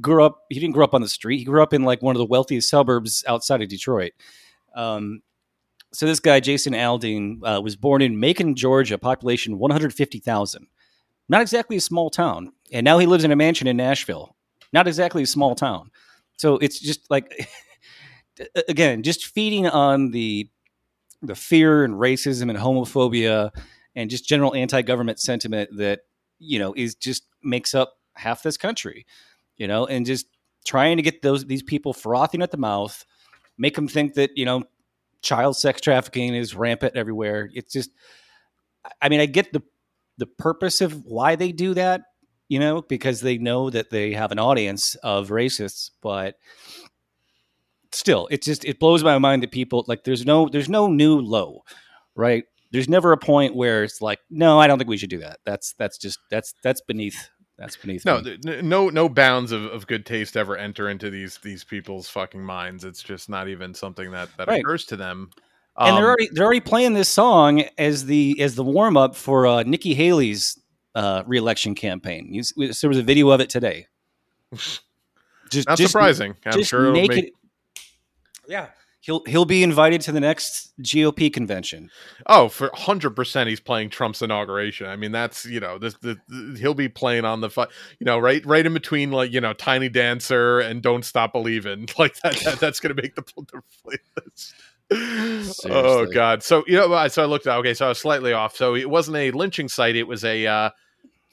grew up; he didn't grow up on the street. He grew up in like one of the wealthiest suburbs outside of Detroit. Um, so this guy Jason Aldean uh, was born in Macon, Georgia, population one hundred fifty thousand. Not exactly a small town. And now he lives in a mansion in Nashville. Not exactly a small town. So it's just like, again, just feeding on the the fear and racism and homophobia and just general anti-government sentiment that, you know, is just makes up half this country, you know, and just trying to get those these people frothing at the mouth, make them think that, you know, child sex trafficking is rampant everywhere. It's just, I mean, I get the the purpose of why they do that, you know, because they know that they have an audience of racists, but still it just, it blows my mind that people like, there's no, there's no new low, right? There's never a point where it's like, no, I don't think we should do that. That's, that's just, that's, that's beneath, that's beneath. No, me. no, no bounds of, of good taste ever enter into these, these people's fucking minds. It's just not even something that, that right. occurs to them. And they're already they're already playing this song as the as the warm up for uh, Nikki Haley's uh, re-election campaign. You, there was a video of it today. Just, Not just, surprising. I'm just sure it'll make, make it. Yeah. He'll he'll be invited to the next G O P convention. Oh, for one hundred percent he's playing Trump's inauguration. I mean, that's, you know, this, this, this he'll be playing on the, you know, right right in between, like, you know, Tiny Dancer and Don't Stop Believin'. Like, that, that that's going to make the, the playlist. Seriously. Oh, God. So, you know, so I looked at, okay, so I was slightly off. So it wasn't a lynching site. It was a uh,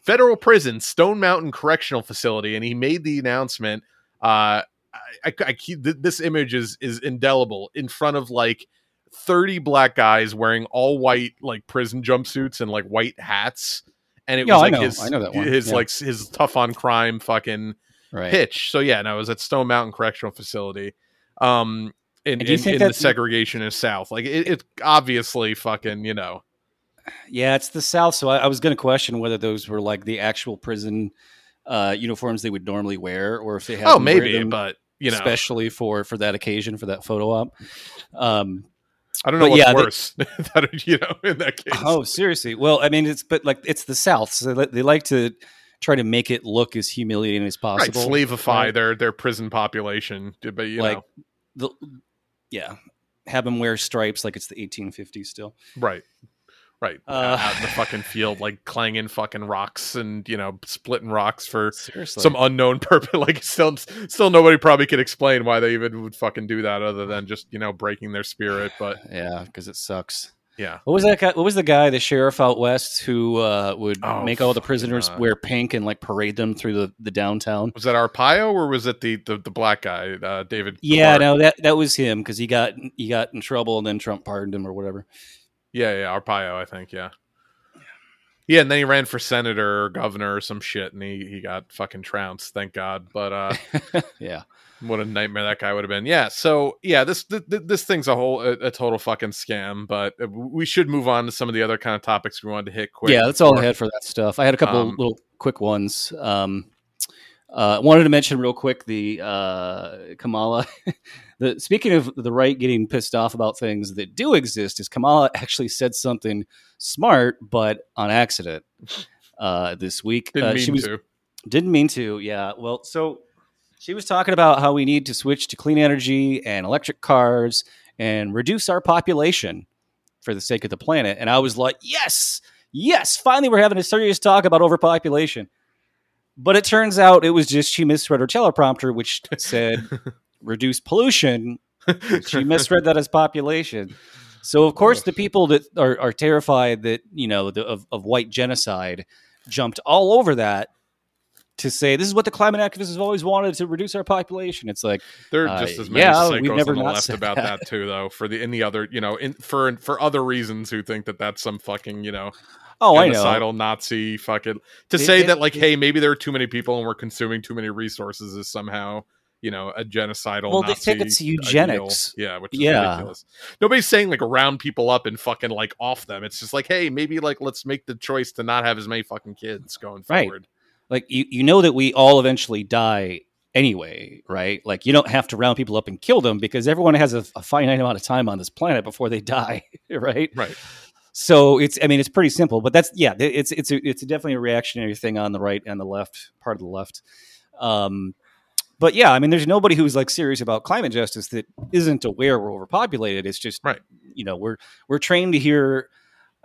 federal prison, Stone Mountain Correctional Facility. And he made the announcement, uh, I, I keep this image is is indelible in front of like thirty black guys wearing all white like prison jumpsuits and like white hats, and it yeah, was like I know. his I know that one. his yeah. like his tough on crime fucking right. pitch. So yeah, and I was at Stone Mountain Correctional Facility, um, in in, in the segregationist South. Like it, it's obviously fucking you know, yeah, it's the South. So I, I was going to question whether those were like the actual prison uh, uniforms they would normally wear, or if they had oh maybe, but. You know. Especially for, for that occasion, for that photo op. Um, I don't know what's yeah, worse, they, that, you know, in that case. Oh, seriously. Well, I mean, it's but like it's the South, so they, they like to try to make it look as humiliating as possible. Right, slavify right? their their prison population, but you like, know, the, yeah, have them wear stripes like it's the eighteen fifties still. Right, right. Uh, out in the fucking field, like clanging fucking rocks and, you know, splitting rocks for seriously. some unknown purpose. Like still, still nobody probably could explain why they even would fucking do that other than just, you know, breaking their spirit. But yeah, because it sucks. Yeah. What was that guy? What was the guy, the sheriff out west who uh, would oh, make all the prisoners God. wear pink and like parade them through the, the downtown? Was that Arpaio or was it the, the, the black guy, uh, David? Yeah, Clark? no, that, that was him. Cause he got, he got in trouble and then Trump pardoned him or whatever. Yeah, yeah, Arpaio, I think, yeah. Yeah, and then he ran for senator or governor or some shit, and he, he got fucking trounced, thank God. But, uh, yeah. What a nightmare that guy would have been. Yeah, so, yeah, this th- th- this thing's a whole, a, a total fucking scam, but we should move on to some of the other kind of topics we wanted to hit quick. Yeah, that's all I had for that stuff. I had a couple um, little quick ones. Um, uh, wanted to mention real quick the uh, Kamala... The, speaking of the right getting pissed off about things that do exist, is Kamala actually said something smart, but on accident uh, this week. Didn't uh, mean she was, to. Didn't mean to, yeah. Well, so she was talking about how we need to switch to clean energy and electric cars and reduce our population for the sake of the planet. And I was like, yes, yes, finally we're having a serious talk about overpopulation. But it turns out it was just she misread her teleprompter, which said... reduce pollution. She misread that as population. So of course the people that are, are terrified that, you know, the, of, of white genocide jumped all over that to say, this is what the climate activists have always wanted to reduce our population. It's like, they're just uh, as many yeah, psychos on the left about that. that too, though, for the, in the other, you know, in, for, for other reasons who think that that's some fucking, you know, Oh, I know. genocidal Nazi fucking to it, say it, that like, it, hey, maybe there are too many people and we're consuming too many resources is somehow, you know, a genocidal well, Nazi they think it's eugenics. Ideal. Yeah, which is yeah. ridiculous. Nobody's saying, like, round people up and fucking, like, off them. It's just like, hey, maybe, like, let's make the choice to not have as many fucking kids going forward. Right. Like, you, you know that we all eventually die anyway, right? Like, you don't have to round people up and kill them because everyone has a, a finite amount of time on this planet before they die, right? Right. So it's, I mean, it's pretty simple. But that's, yeah, it's it's a, it's definitely a reactionary thing on the right and the left, part of the left. Um But yeah, I mean, there's nobody who's like serious about climate justice that isn't aware we're overpopulated. It's just, right. you know, we're we're trained to hear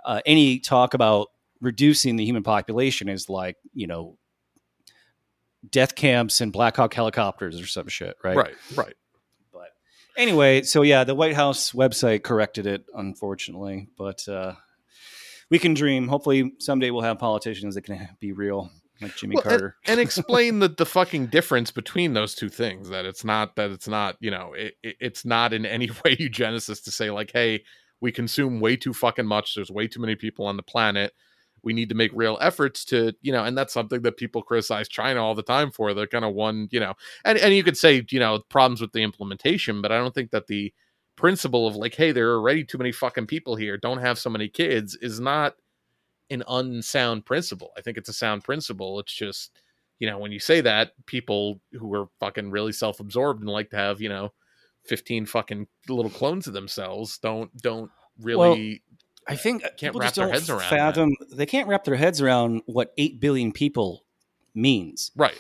uh, any talk about reducing the human population is like, you know, death camps and Black Hawk helicopters or some shit. Right. Right. Right. But anyway, so yeah, the White House website corrected it, unfortunately, but uh, we can dream. Hopefully someday we'll have politicians that can be real. Like Jimmy well, Carter, and, and explain the, the fucking difference between those two things. That it's not that it's not you know it, it it's not in any way eugenicist to say like, hey, we consume way too fucking much. There's way too many people on the planet. We need to make real efforts to you know, and that's something that people criticize China all the time for. They're kind of one you know, and and you could say you know problems with the implementation, but I don't think that the principle of like, hey, there are already too many fucking people here. Don't have so many kids is not an unsound principle. I think it's a sound principle. It's just, you know, when you say that, people who are fucking really self-absorbed and like to have, you know, fifteen fucking little clones of themselves don't don't really well, I think can't wrap their heads around fathom, they can't wrap their heads around what eight billion people means. Right.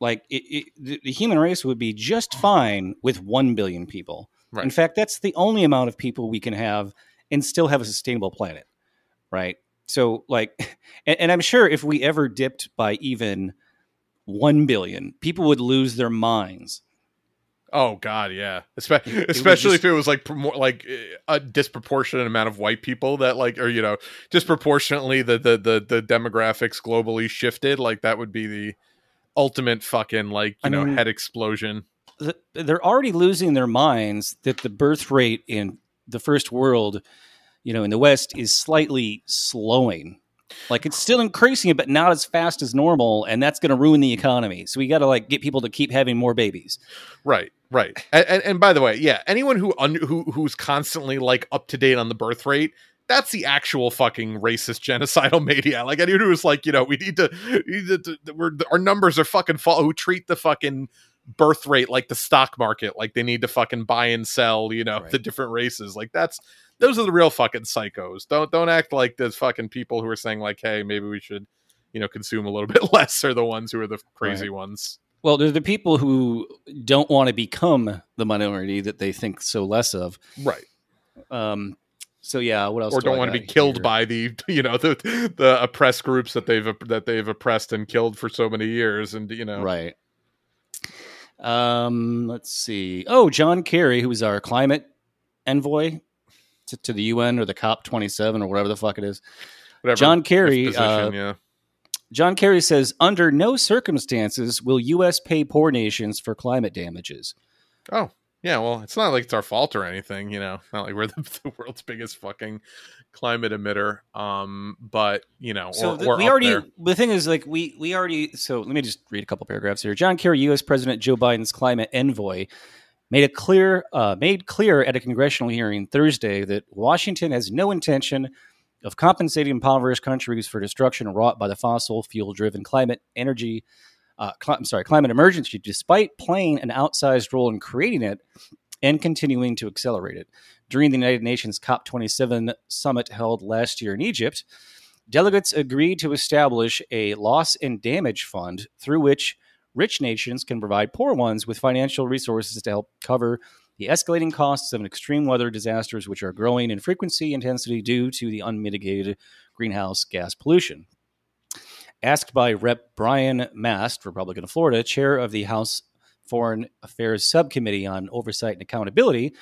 Like it, it, the, the human race would be just fine with one billion people. Right. In fact, that's the only amount of people we can have and still have a sustainable planet. Right. So like, and, and I'm sure if we ever dipped by even one billion, people would lose their minds. Oh God, yeah. Espe- it, especially it just, if it was like more like a disproportionate amount of white people that like, or you know, disproportionately the the the, the demographics globally shifted. Like that would be the ultimate fucking like you I know mean, head explosion. The, they're already losing their minds that the birth rate in the first world, you know, in the West is slightly slowing. Like it's still increasing, but not as fast as normal, and that's going to ruin the economy. So we got to like get people to keep having more babies. Right, right. And, and, and by the way, yeah, anyone who un, who who's constantly like up to date on the birth rate, that's the actual fucking racist genocidal media. Like anyone who's like, you know, we need to, we need to we're, our numbers are fucking fall. Who treat the fucking birth rate like the stock market, like they need to fucking buy and sell, you know, right. the different races. Like that's. Those are the real fucking psychos. Don't don't act like those fucking people who are saying like, hey, maybe we should, you know, consume a little bit less are the ones who are the crazy right. ones. Well, they're the people who don't want to become the minority that they think so less of. Right. Um. So, yeah. What else? Or do don't I want to be killed here? By the, you know, the the oppressed groups that they've that they've oppressed and killed for so many years. And, you know. Right. Um. Let's see. Oh, John Kerry, who is our climate envoy to the U N or the C O P twenty-seven or whatever the fuck it is. Whatever. John Kerry, position, uh, yeah. John Kerry says, under no circumstances will U S pay poor nations for climate damages. Oh, yeah. Well, it's not like it's our fault or anything, you know, not like we're the, the world's biggest fucking climate emitter. Um, but, you know, so or, the, or we already, there. The thing is like we, we already, so let me just read a couple paragraphs here. John Kerry, U S President Joe Biden's climate envoy, Made a clear, uh, made clear at a congressional hearing Thursday that Washington has no intention of compensating impoverished countries for destruction wrought by the fossil fuel-driven climate energy, uh, cl- I'm sorry, climate emergency, despite playing an outsized role in creating it and continuing to accelerate it. During the United Nations C O P twenty-seven summit held last year in Egypt, delegates agreed to establish a loss and damage fund through which rich nations can provide poor ones with financial resources to help cover the escalating costs of extreme weather disasters, which are growing in frequency and intensity due to the unmitigated greenhouse gas pollution. Asked by Representative Brian Mast, Republican of Florida, chair of the House Foreign Affairs Subcommittee on Oversight and Accountability,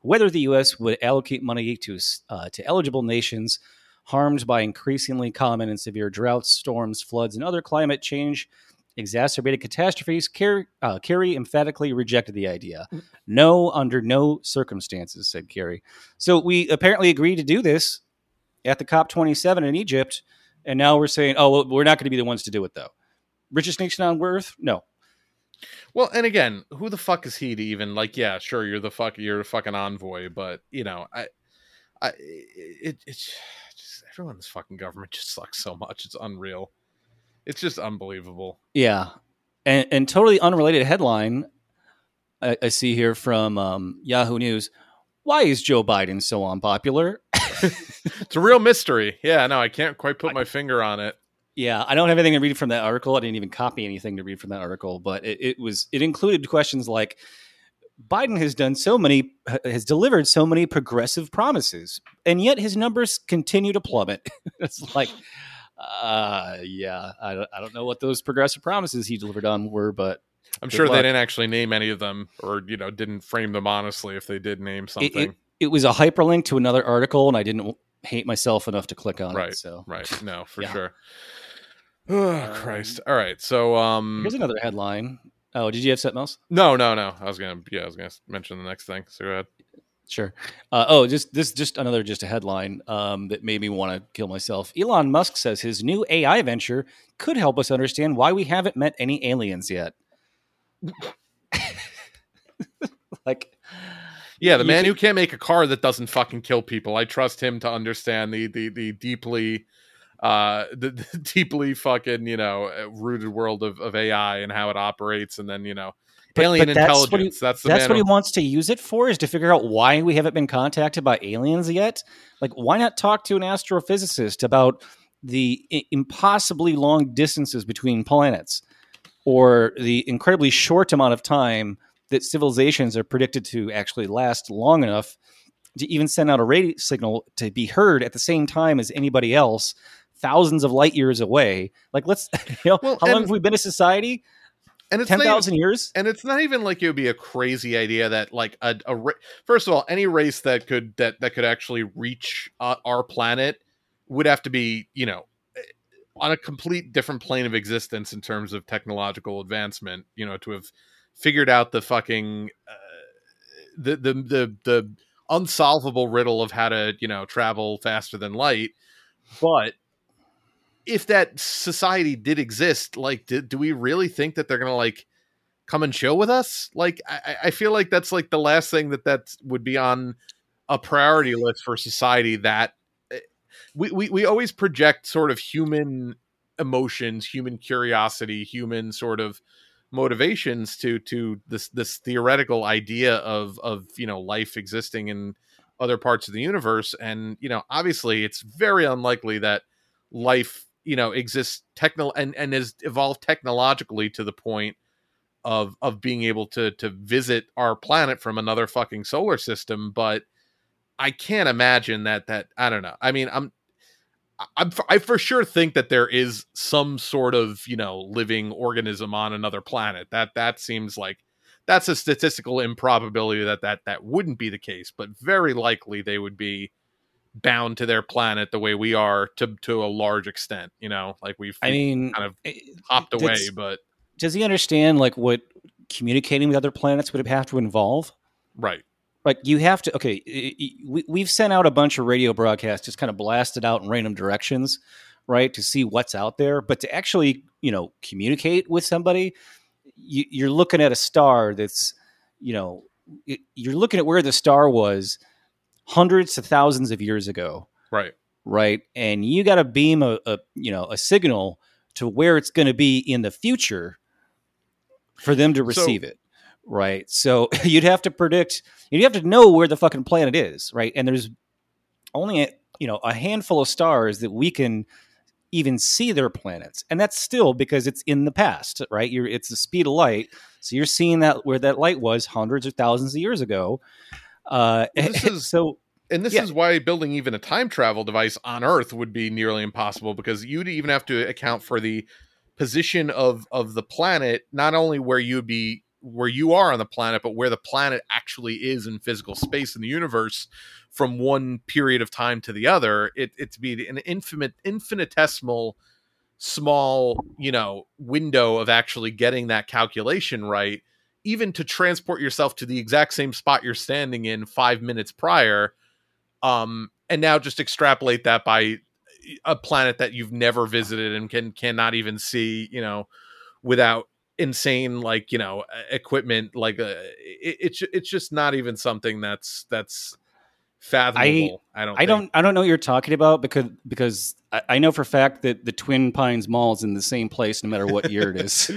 whether the U S would allocate money to uh, to eligible nations harmed by increasingly common and severe droughts, storms, floods, and other climate change exacerbated catastrophes, Kerry, uh, Kerry emphatically rejected the idea. No, under no circumstances, said Kerry. So we apparently agreed to do this at the C O P twenty-seven in Egypt, and now we're saying, oh, well, we're not going to be the ones to do it, though. Richest nation on earth? No. Well, and again, who the fuck is he to even, like, yeah, sure, you're the fuck, you're a fucking envoy, but, you know, I, I, it, it's just, everyone's fucking government just sucks so much. It's unreal. It's just unbelievable. Yeah. And, and totally unrelated headline I, I see here from um, Yahoo News. Why is Joe Biden so unpopular? It's a real mystery. Yeah, no, I can't quite put I, my finger on it. Yeah, I don't have anything to read from that article. I didn't even copy anything to read from that article, but it, it was it included questions like Biden has done so many, has delivered so many progressive promises, and yet his numbers continue to plummet. It's like... Uh, yeah, I don't, I don't know what those progressive promises he delivered on were, but I'm sure luck. They didn't actually name any of them or, you know, didn't frame them honestly if they did name something. It, it, it was a hyperlink to another article and I didn't hate myself enough to click on right, it. So. Right. No, for yeah. sure. Oh, um, Christ. All right. So, um, here's another headline. Oh, did you have something else? No, no, no. I was going to, yeah, I was going to mention the next thing. So go ahead. Sure. Uh, oh, just this, just another, just a headline um, that made me want to kill myself. Elon Musk says his new A I venture could help us understand why we haven't met any aliens yet. Like, yeah, the man can... who can't make a car that doesn't fucking kill people. I trust him to understand the the the deeply, uh, the, the deeply fucking you know rooted world of, of A I and how it operates, and then you know. But, alien but that's intelligence. What he, that's the that's what he wants to use it for, is to figure out why we haven't been contacted by aliens yet. Like, why not talk to an astrophysicist about the impossibly long distances between planets? or the incredibly short amount of time that civilizations are predicted to actually last long enough to even send out a radio signal to be heard at the same time as anybody else, thousands of light years away. Like, let's, you know, well, how long have we been a society? And it's ten thousand years. And it's not even like it would be a crazy idea that like a, a ra- first of all, any race that could, that, that could actually reach uh, our planet would have to be, you know, on a complete different plane of existence in terms of technological advancement, you know, to have figured out the fucking, uh, the, the, the, the unsolvable riddle of how to, you know, travel faster than light. But if that society did exist, like, do, do we really think that they're going to like come and chill with us? Like, I, I feel like that's like the last thing that that would be on a priority list for society, that we, we, we always project sort of human emotions, human curiosity, human sort of motivations to, to this, this theoretical idea of, of, you know, life existing in other parts of the universe. And, you know, obviously it's very unlikely that life, you know, exists techno and, and has evolved technologically to the point of, of being able to, to visit our planet from another fucking solar system. But I can't imagine that, that, I don't know. I mean, I'm, I'm, I for sure think that there is some sort of, you know, living organism on another planet. That that seems like that's a statistical improbability that that that wouldn't be the case, but very likely they would be bound to their planet the way we are to to a large extent. You know, like we've, I mean, kind of hopped away. But does he understand like what communicating with other planets would have to involve? Right. Like you have to, okay, we, we've sent out a bunch of radio broadcasts, just kind of blasted out in random directions, right, to see what's out there. But to actually, you know, communicate with somebody, you, you're looking at a star that's, you know, it, you're looking at where the star was hundreds to thousands of years ago. Right. Right. And you got to beam a, a, you know, a signal to where it's going to be in the future for them to receive so- it. Right. So you'd have to predict, you'd have to know where the fucking planet is. Right. And there's only, a, you know, a handful of stars that we can even see their planets. And that's still because it's in the past. Right. You're, it's the speed of light. So you're seeing that where that light was hundreds or thousands of years ago. Uh, well, this is, so, and this yeah. is why building even a time travel device on Earth would be nearly impossible, because you'd even have to account for the position of, of the planet, not only where you'd be, where you are on the planet, but where the planet actually is in physical space in the universe from one period of time to the other. It, it'd be an infinite, infinitesimal small, you know, window of actually getting that calculation right, even to transport yourself to the exact same spot you're standing in five minutes prior. Um, and now just extrapolate that by a planet that you've never visited and can, cannot even see, you know, without insane, like, you know, equipment, like uh, it, it's it's just not even something that's that's fathomable. I, I don't I think. don't I don't know what you're talking about, because because I, I know for a fact that the Twin Pines Mall is in the same place no matter what year it is.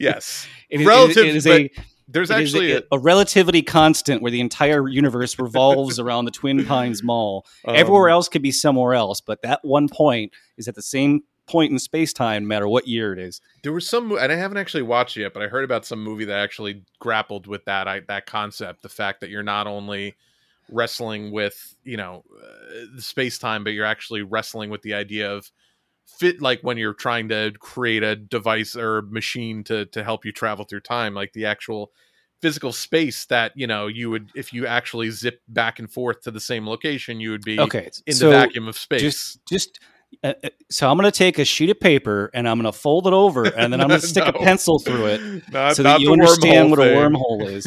Yes. it, Relative, it, it is a there's actually a, a, a relativity constant where the entire universe revolves around the Twin Pines Mall. Um, Everywhere else could be somewhere else, but that one point is at the same point in space time no matter what year it is. There was some, and I haven't actually watched it yet, but I heard about some movie that actually grappled with that I, that concept, the fact that you're not only wrestling with, you know, uh, space time, but you're actually wrestling with the idea of fit, like when you're trying to create a device or machine to to help you travel through time, like the actual physical space that, you know, you would, if you actually zip back and forth to the same location, you would be okay in so the vacuum of space. Just just Uh, so I'm going to take a sheet of paper and I'm going to fold it over and then I'm going to stick no. a pencil through it not, so that you understand what thing. a wormhole is.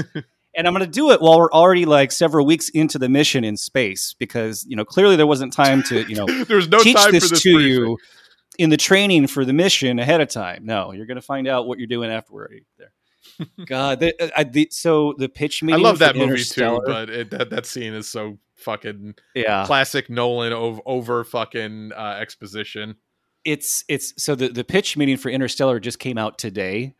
And I'm going to do it while we're already like several weeks into the mission in space, because, you know, clearly there wasn't time to, you know, There's no teach time this, for this to reason. you in the training for the mission ahead of time. No, you're going to find out what you're doing afterward. There. God, the, I, the, so the pitch meeting. I love that movie too, but it, that, that scene is so fucking yeah. classic Nolan over, over fucking uh, exposition. It's it's so the, the pitch meeting for Interstellar just came out today,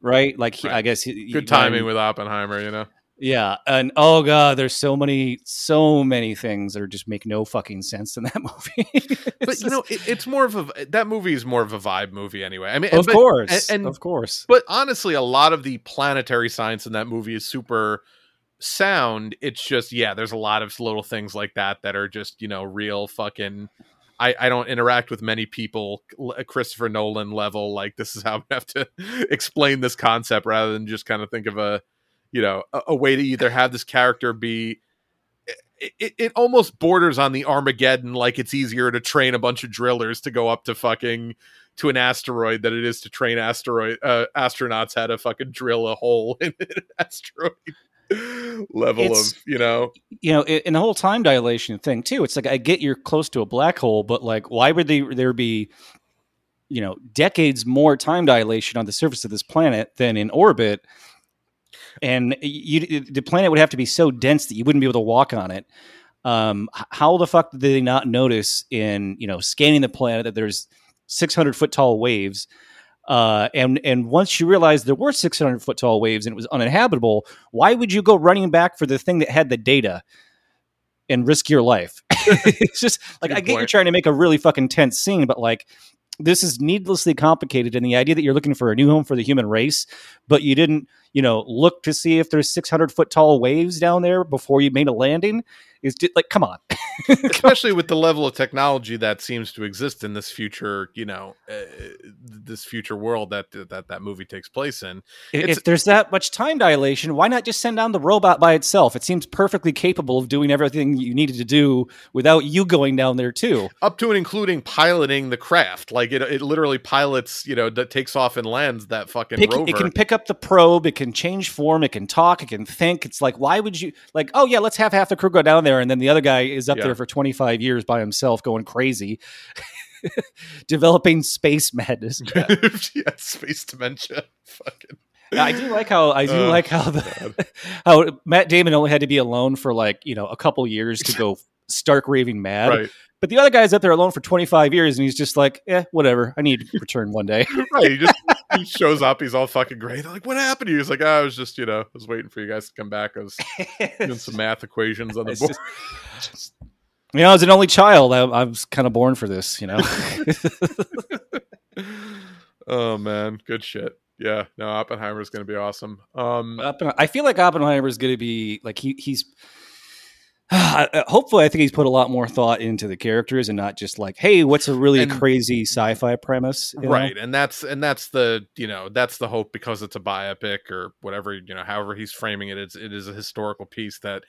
right? Like right. I guess he, good timing when, with Oppenheimer, you know. Yeah. And oh God, there's so many, so many things that are just make no fucking sense in that movie. But you know, it, it's more of a, that movie is more of a vibe movie anyway. I mean, of but, course, and, and, of course, but honestly, a lot of the planetary science in that movie is super sound. It's just, yeah, there's a lot of little things like that that are just, you know, real fucking, I, I don't interact with many people, Christopher Nolan level. Like, this is how I have to explain this concept rather than just kind of think of a, you know, a, a way to either have this character be it, it, it almost borders on the Armageddon. Like, it's easier to train a bunch of drillers to go up to fucking to an asteroid than it is to train asteroid uh, astronauts how to fucking drill a hole in an asteroid level it's, of, you know, you know, and the whole time dilation thing too. It's like, I get you're close to a black hole, but like, why would they, there be, you know, decades more time dilation on the surface of this planet than in orbit? And you, the planet would have to be so dense that you wouldn't be able to walk on it. Um, how the fuck did they not notice in, you know, scanning the planet that there's six hundred foot tall waves? Uh, and, and once you realized there were six hundred foot tall waves and it was uninhabitable, why would you go running back for the thing that had the data and risk your life? It's just like, Good I get point. You're trying to make a really fucking tense scene, but like, this is needlessly complicated. And the idea that you're looking for a new home for the human race, but you didn't, you know, look to see if there's six hundred foot tall waves down there before you made a landing is like, come on. Especially with the level of technology that seems to exist in this future, you know, uh, this future world that, that, that movie takes place in. It's, if there's that much time dilation, why not just send down the robot by itself? It seems perfectly capable of doing everything you needed to do without you going down there too. Up to and including piloting the craft. Like it, it literally pilots, you know, that takes off and lands that fucking pick, rover. It can pick up the probe. It can change form. It can talk. It can think. It's like, why would you like, oh yeah, let's have half the crew go down there. And then the other guy is up yeah. there for twenty-five years by himself going crazy, developing space madness. Yeah, space dementia. Fucking. I do like how I do oh, like how the, how Matt Damon only had to be alone for like, you know, a couple years to go stark raving mad. Right. But the other guy's up there alone for twenty-five years and he's just like, eh, whatever. I need to return one day. Right. He just he shows up. He's all fucking great. They're like, what happened to you? He's like, oh, I was just, you know, I was waiting for you guys to come back. I was doing some math equations on the board. Just, just, you know, as an only child, I, I was kind of born for this, you know? Oh, man. Good shit. Yeah. No, Oppenheimer's going to be awesome. Um, I feel like Oppenheimer's going to be like, he he's, hopefully, I think he's put a lot more thought into the characters and not just like, hey, what's a really and, crazy sci-fi premise? You know? Right. And that's and that's the, you know, that's the hope, because it's a biopic or whatever, you know, however he's framing it. It's, it is a historical piece that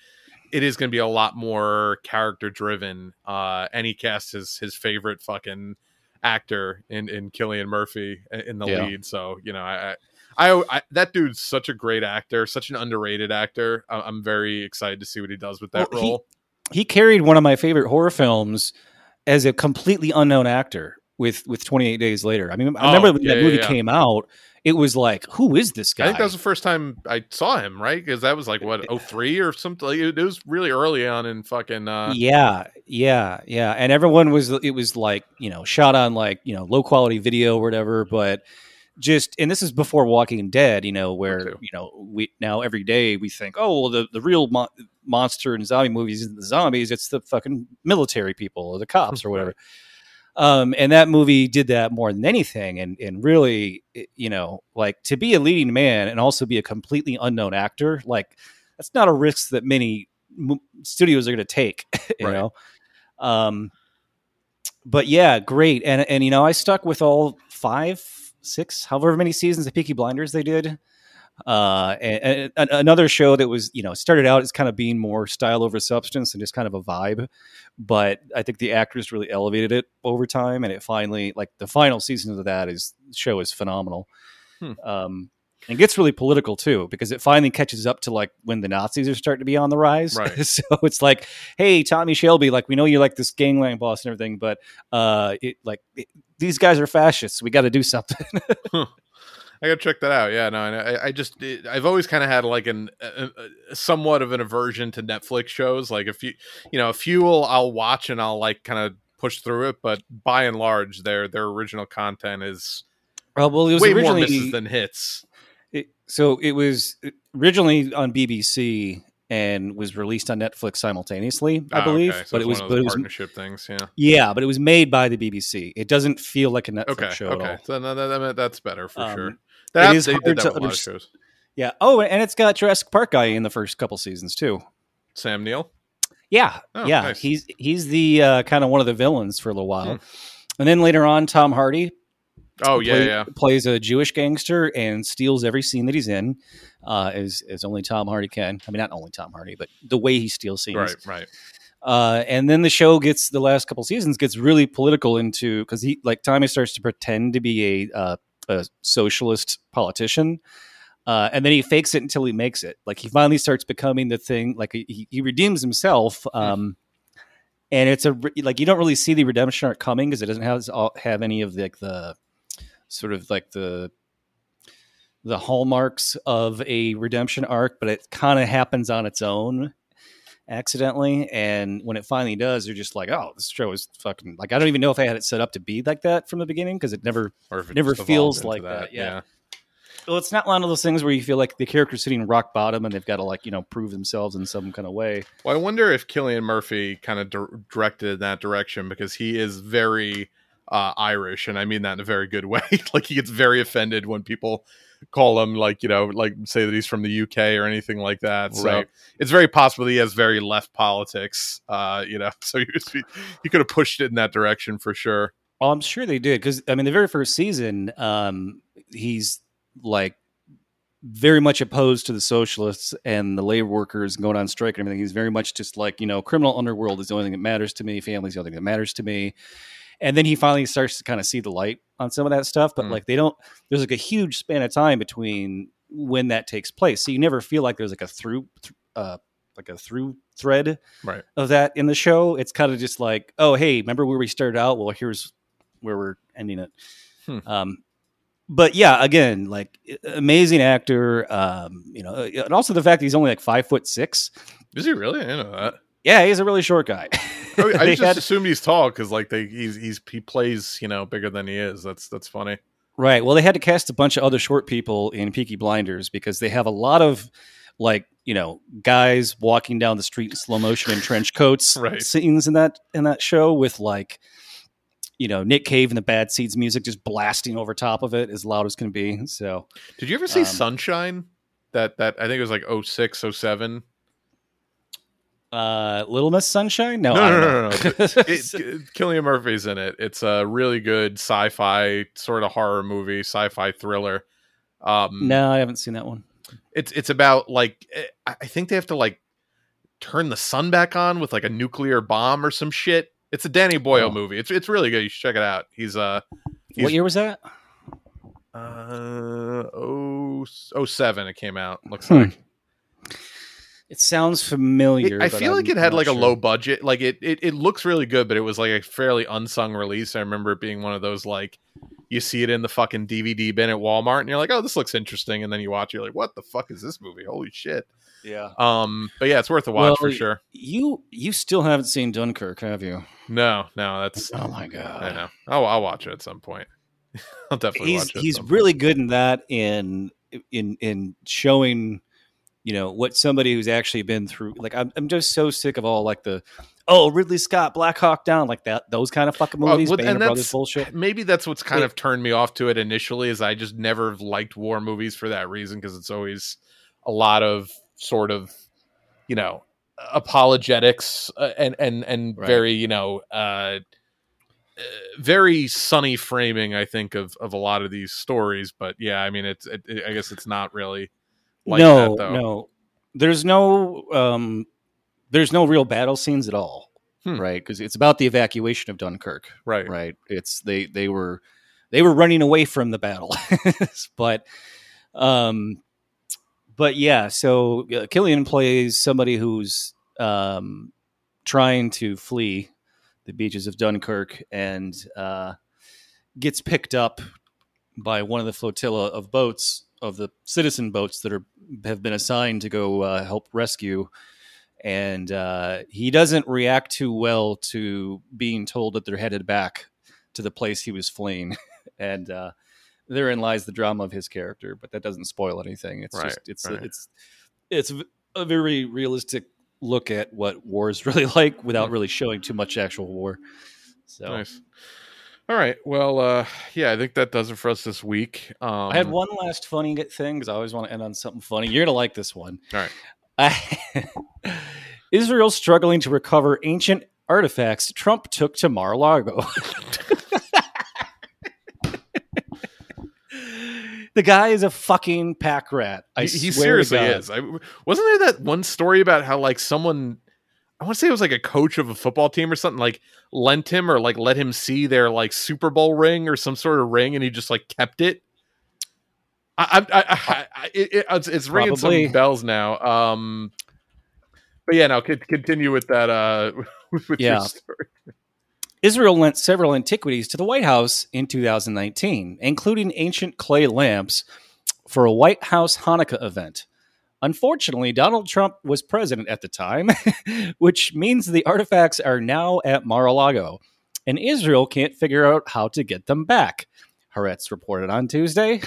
it is going to be a lot more character driven. Uh, and he casts his, his favorite fucking actor in, in Cillian Murphy in the yeah. lead. So, you know, I, I, I, that dude's such a great actor, such an underrated actor. I'm very excited to see what he does with that well, role. He, he carried one of my favorite horror films as a completely unknown actor with, with twenty-eight days later. I mean, I remember oh, when yeah, that movie yeah, yeah. came out, it was like, who is this guy? I think that was the first time I saw him, right? Because that was like, what, oh three or something? It was really early on in fucking... Uh... Yeah, yeah, yeah. And everyone was, it was like, you know, shot on like, you know, low-quality video or whatever, but... Just and this is before Walking Dead, you know, where you know we now every day we think, oh, well, the the real mo- monster in zombie movies isn't the zombies; it's the fucking military people or the cops or whatever. Um, and that movie did that more than anything, and and really, you know, like to be a leading man and also be a completely unknown actor, like that's not a risk that many mo- studios are going to take, you right. know. Um, but yeah, great, and and you know, I stuck with all five. Six, however many seasons of Peaky Blinders they did. Uh, and, and another show that was, you know, started out as kind of being more style over substance and just kind of a vibe. But I think the actors really elevated it over time. And it finally, like the final season of that is show is phenomenal. Hmm. Um, and gets really political too, because it finally catches up to like when the Nazis are starting to be on the rise. Right. So it's like, hey, Tommy Shelby, like we know you like this gangland boss and everything, but uh, it like it, these guys are fascists. We got to do something. Huh. I got to check that out. Yeah, no, I, I just it, I've always kind of had like an a, a somewhat of an aversion to Netflix shows. Like if you you know, a few I'll watch and I'll like kind of push through it, but by and large, their their original content is uh, well, it was way more misses than hits. It, so it was originally on B B C and was released on Netflix simultaneously, I oh, believe. Okay. So but it was one of those partnership was, things, yeah. Yeah, but it was made by the B B C. It doesn't feel like a Netflix okay, show okay. at all. So no, that, that's better for um, sure. That, it is they hard did that to with a lot of shows. Yeah. Oh, and it's got Jurassic Park guy in the first couple seasons too. Sam Neill. Yeah, oh, yeah. Nice. He's he's the uh, kind of one of the villains for a little while, hmm. and then later on, Tom Hardy. Oh yeah, play, yeah, plays a Jewish gangster and steals every scene that he's in, uh, as as only Tom Hardy can. I mean, not only Tom Hardy, but the way he steals scenes. Right, right. Uh, and then the show gets the last couple seasons gets really political into because he like Tommy starts to pretend to be a uh, a socialist politician. Uh, and then he fakes it until he makes it. Like he finally starts becoming the thing. Like he, he redeems himself, um, and it's a like you don't really see the redemption arc coming because it doesn't have have any of the, like the sort of like the the hallmarks of a redemption arc. But it kind of happens on its own, accidentally. And when it finally does, you're just like, oh, this show is fucking like I don't even know if I had it set up to be like that from the beginning because it never or if it never feels like that. that. Yeah. yeah. Well, it's not one of those things where you feel like the character's sitting rock bottom and they've got to like, you know, prove themselves in some kind of way. Well, I wonder if Cillian Murphy kind of di- directed in that direction because he is very uh, Irish. And I mean that in a very good way. Like he gets very offended when people call him like, you know, like say that he's from the U K or anything like that. Right. So it's very possible he has very left politics, uh, you know, so he, was, he, he could have pushed it in that direction for sure. Well, I'm sure they did. Because I mean, the very first season, um, he's, like very much opposed to the socialists and the labor workers going on strike and everything. He's very much just like, you know, criminal underworld is the only thing that matters to me. Family's the only thing that matters to me. And then he finally starts to kind of see the light on some of that stuff. But mm. like, they don't, there's like a huge span of time between when that takes place. So you never feel like there's like a through, uh, like a through thread right. of that in the show. It's kind of just like, oh, hey, remember where we started out? Well, here's where we're ending it. Hmm. Um, But yeah, again, like amazing actor, um, you know, and also the fact that he's only like five foot six. Is he really? I didn't know that. Yeah, he's a really short guy. I, mean, I just had... assumed he's tall because like they, he's, he's he plays you know bigger than he is. That's that's funny. Right. Well, they had to cast a bunch of other short people in Peaky Blinders because they have a lot of like you know guys walking down the street in slow motion in trench coats right. scenes in that in that show with like. You know, Nick Cave and the Bad Seeds music just blasting over top of it as loud as can be. So, did you ever see um, Sunshine? That that I think it was like oh six, oh seven Uh, Little Miss Sunshine? No, no, I don't no, no, know. no. no. it, it, Cillian Murphy's in it. It's a really good sci-fi sort of horror movie, sci-fi thriller. Um, no, I haven't seen that one. It's it's about like I think they have to like turn the sun back on with like a nuclear bomb or some shit. It's a Danny Boyle oh. movie. It's it's really good. You should check it out. He's uh, he's, what year was that? Uh, oh, oh seven. It came out. Looks hmm. like. It sounds familiar. It, I feel I'm like it had like sure. a low budget. Like it, it it looks really good, but it was like a fairly unsung release. I remember it being one of those like you see it in the fucking D V D bin at Walmart, and you're like, oh, this looks interesting, and then you watch, it, you're like, what the fuck is this movie? Holy shit. Yeah. Um. But yeah, it's worth a watch well, for sure. You you still haven't seen Dunkirk, have you? No, no. That's oh my god. I know. Oh, I'll watch it at some point. I'll definitely he's, watch it. He's really point. good in that in in in showing, you know, what somebody who's actually been through. Like I'm I'm just so sick of all like the oh Ridley Scott Black Hawk Down like that those kind of fucking movies. Oh, well, and Brothers bullshit. Maybe that's what's kind it, of turned me off to it initially is I just never liked war movies for that reason because it's always a lot of sort of, you know, apologetics uh, and and and right. very you know uh, uh very sunny framing I think of of a lot of these stories. But yeah, I mean it's it, it, I guess it's not really like no that, though. no there's no um there's no real battle scenes at all hmm. right because it's about the evacuation of Dunkirk right right it's they they were they were running away from the battle but um. But yeah, so uh, Cillian plays somebody who's um, trying to flee the beaches of Dunkirk and uh, gets picked up by one of the flotilla of boats, of the citizen boats that are have been assigned to go uh, help rescue. And uh, he doesn't react too well to being told that they're headed back to the place he was fleeing. and uh, therein lies the drama of his character, but that doesn't spoil anything. It's right, just it's right. it's it's a very realistic look at what war is really like without really showing too much actual war. So nice. All right. Well, uh, yeah, I think that does it for us this week. Um, I had one last funny thing because I always want to end on something funny. You're going to like this one. All right. I, Israel struggling to recover ancient artifacts Trump took to Mar-a-Lago. The guy is a fucking pack rat. I he, he swear seriously to is. I, wasn't there that one story about how like someone, I want to say it was like a coach of a football team or something, like lent him or like let him see their like Super Bowl ring or some sort of ring, and he just like kept it. I, I, I, I it, it, it's, it's ringing some bells now. Um, but yeah, now continue with that. Uh, with yeah. your story. Israel lent several antiquities to the White House in two thousand nineteen, including ancient clay lamps for a White House Hanukkah event. Unfortunately, Donald Trump was president at the time, which means the artifacts are now at Mar-a-Lago, and Israel can't figure out how to get them back. Haaretz reported on Tuesday.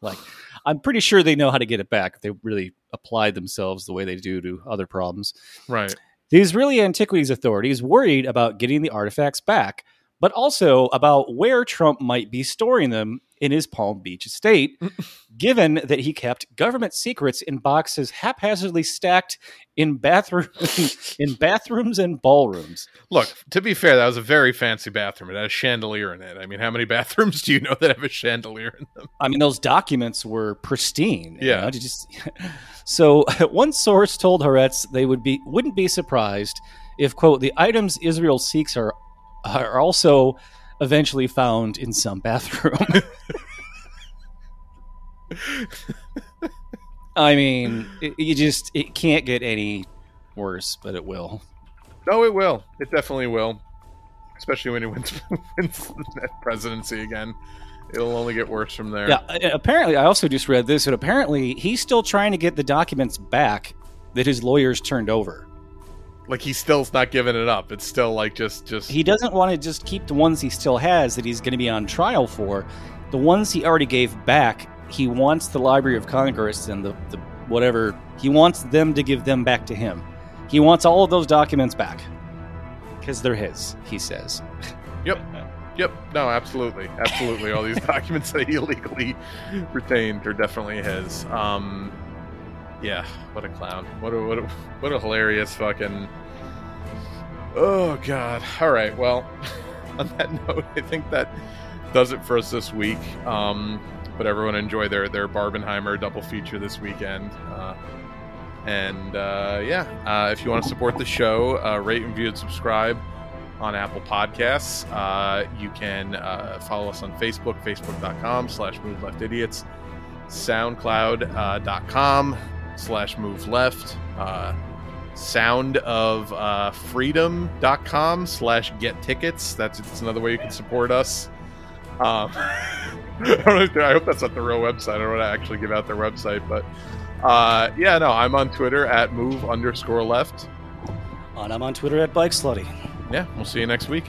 Like, I'm pretty sure they know how to get it back if they really applied themselves the way they do to other problems. Right. The Israeli Antiquities Authorities worried about getting the artifacts back, but also about where Trump might be storing them in his Palm Beach estate, given that he kept government secrets in boxes haphazardly stacked in bathroom in bathrooms and ballrooms. Look, to be fair, that was a very fancy bathroom. It had a chandelier in it. I mean, how many bathrooms do you know that have a chandelier in them? I mean, those documents were pristine. Yeah. You know? Just... So one source told Haaretz they would be wouldn't be surprised if, quote, the items Israel seeks are are also eventually found in some bathroom. I mean, it, you just, it can't get any worse, but it will. No, it will. It definitely will. Especially when he wins, wins that presidency again. It'll only get worse from there. Yeah, apparently, I also just read this, and apparently he's still trying to get the documents back that his lawyers turned over. Like, he still's not giving it up. It's still like just, just... He doesn't want to just keep the ones he still has that he's going to be on trial for. The ones he already gave back, he wants the Library of Congress and the, the whatever. He wants them to give them back to him. He wants all of those documents back. Because they're his, he says. Yep. Yep. No, absolutely. Absolutely. All these documents that he illegally retained are definitely his. Um... Yeah, what a clown. What a what a what a hilarious fucking... Oh, God. All right, well, on that note, I think that does it for us this week. Um, but everyone enjoy their, their Barbenheimer double feature this weekend. Uh, and, uh, yeah, uh, if you want to support the show, uh, rate, review, and subscribe on Apple Podcasts. Uh, you can uh, follow us on Facebook, facebook.com slash movedleftidiots, soundcloud dot com. Uh, slash move left, uh, sound of uh, freedom dot com slash get tickets. That's, that's another way you can support us. Um, I, don't know, I hope that's not the real website. I don't want to actually give out their website, but uh, yeah, no, I'm on Twitter at move underscore left. And I'm on Twitter at bike slutty. Yeah, we'll see you next week.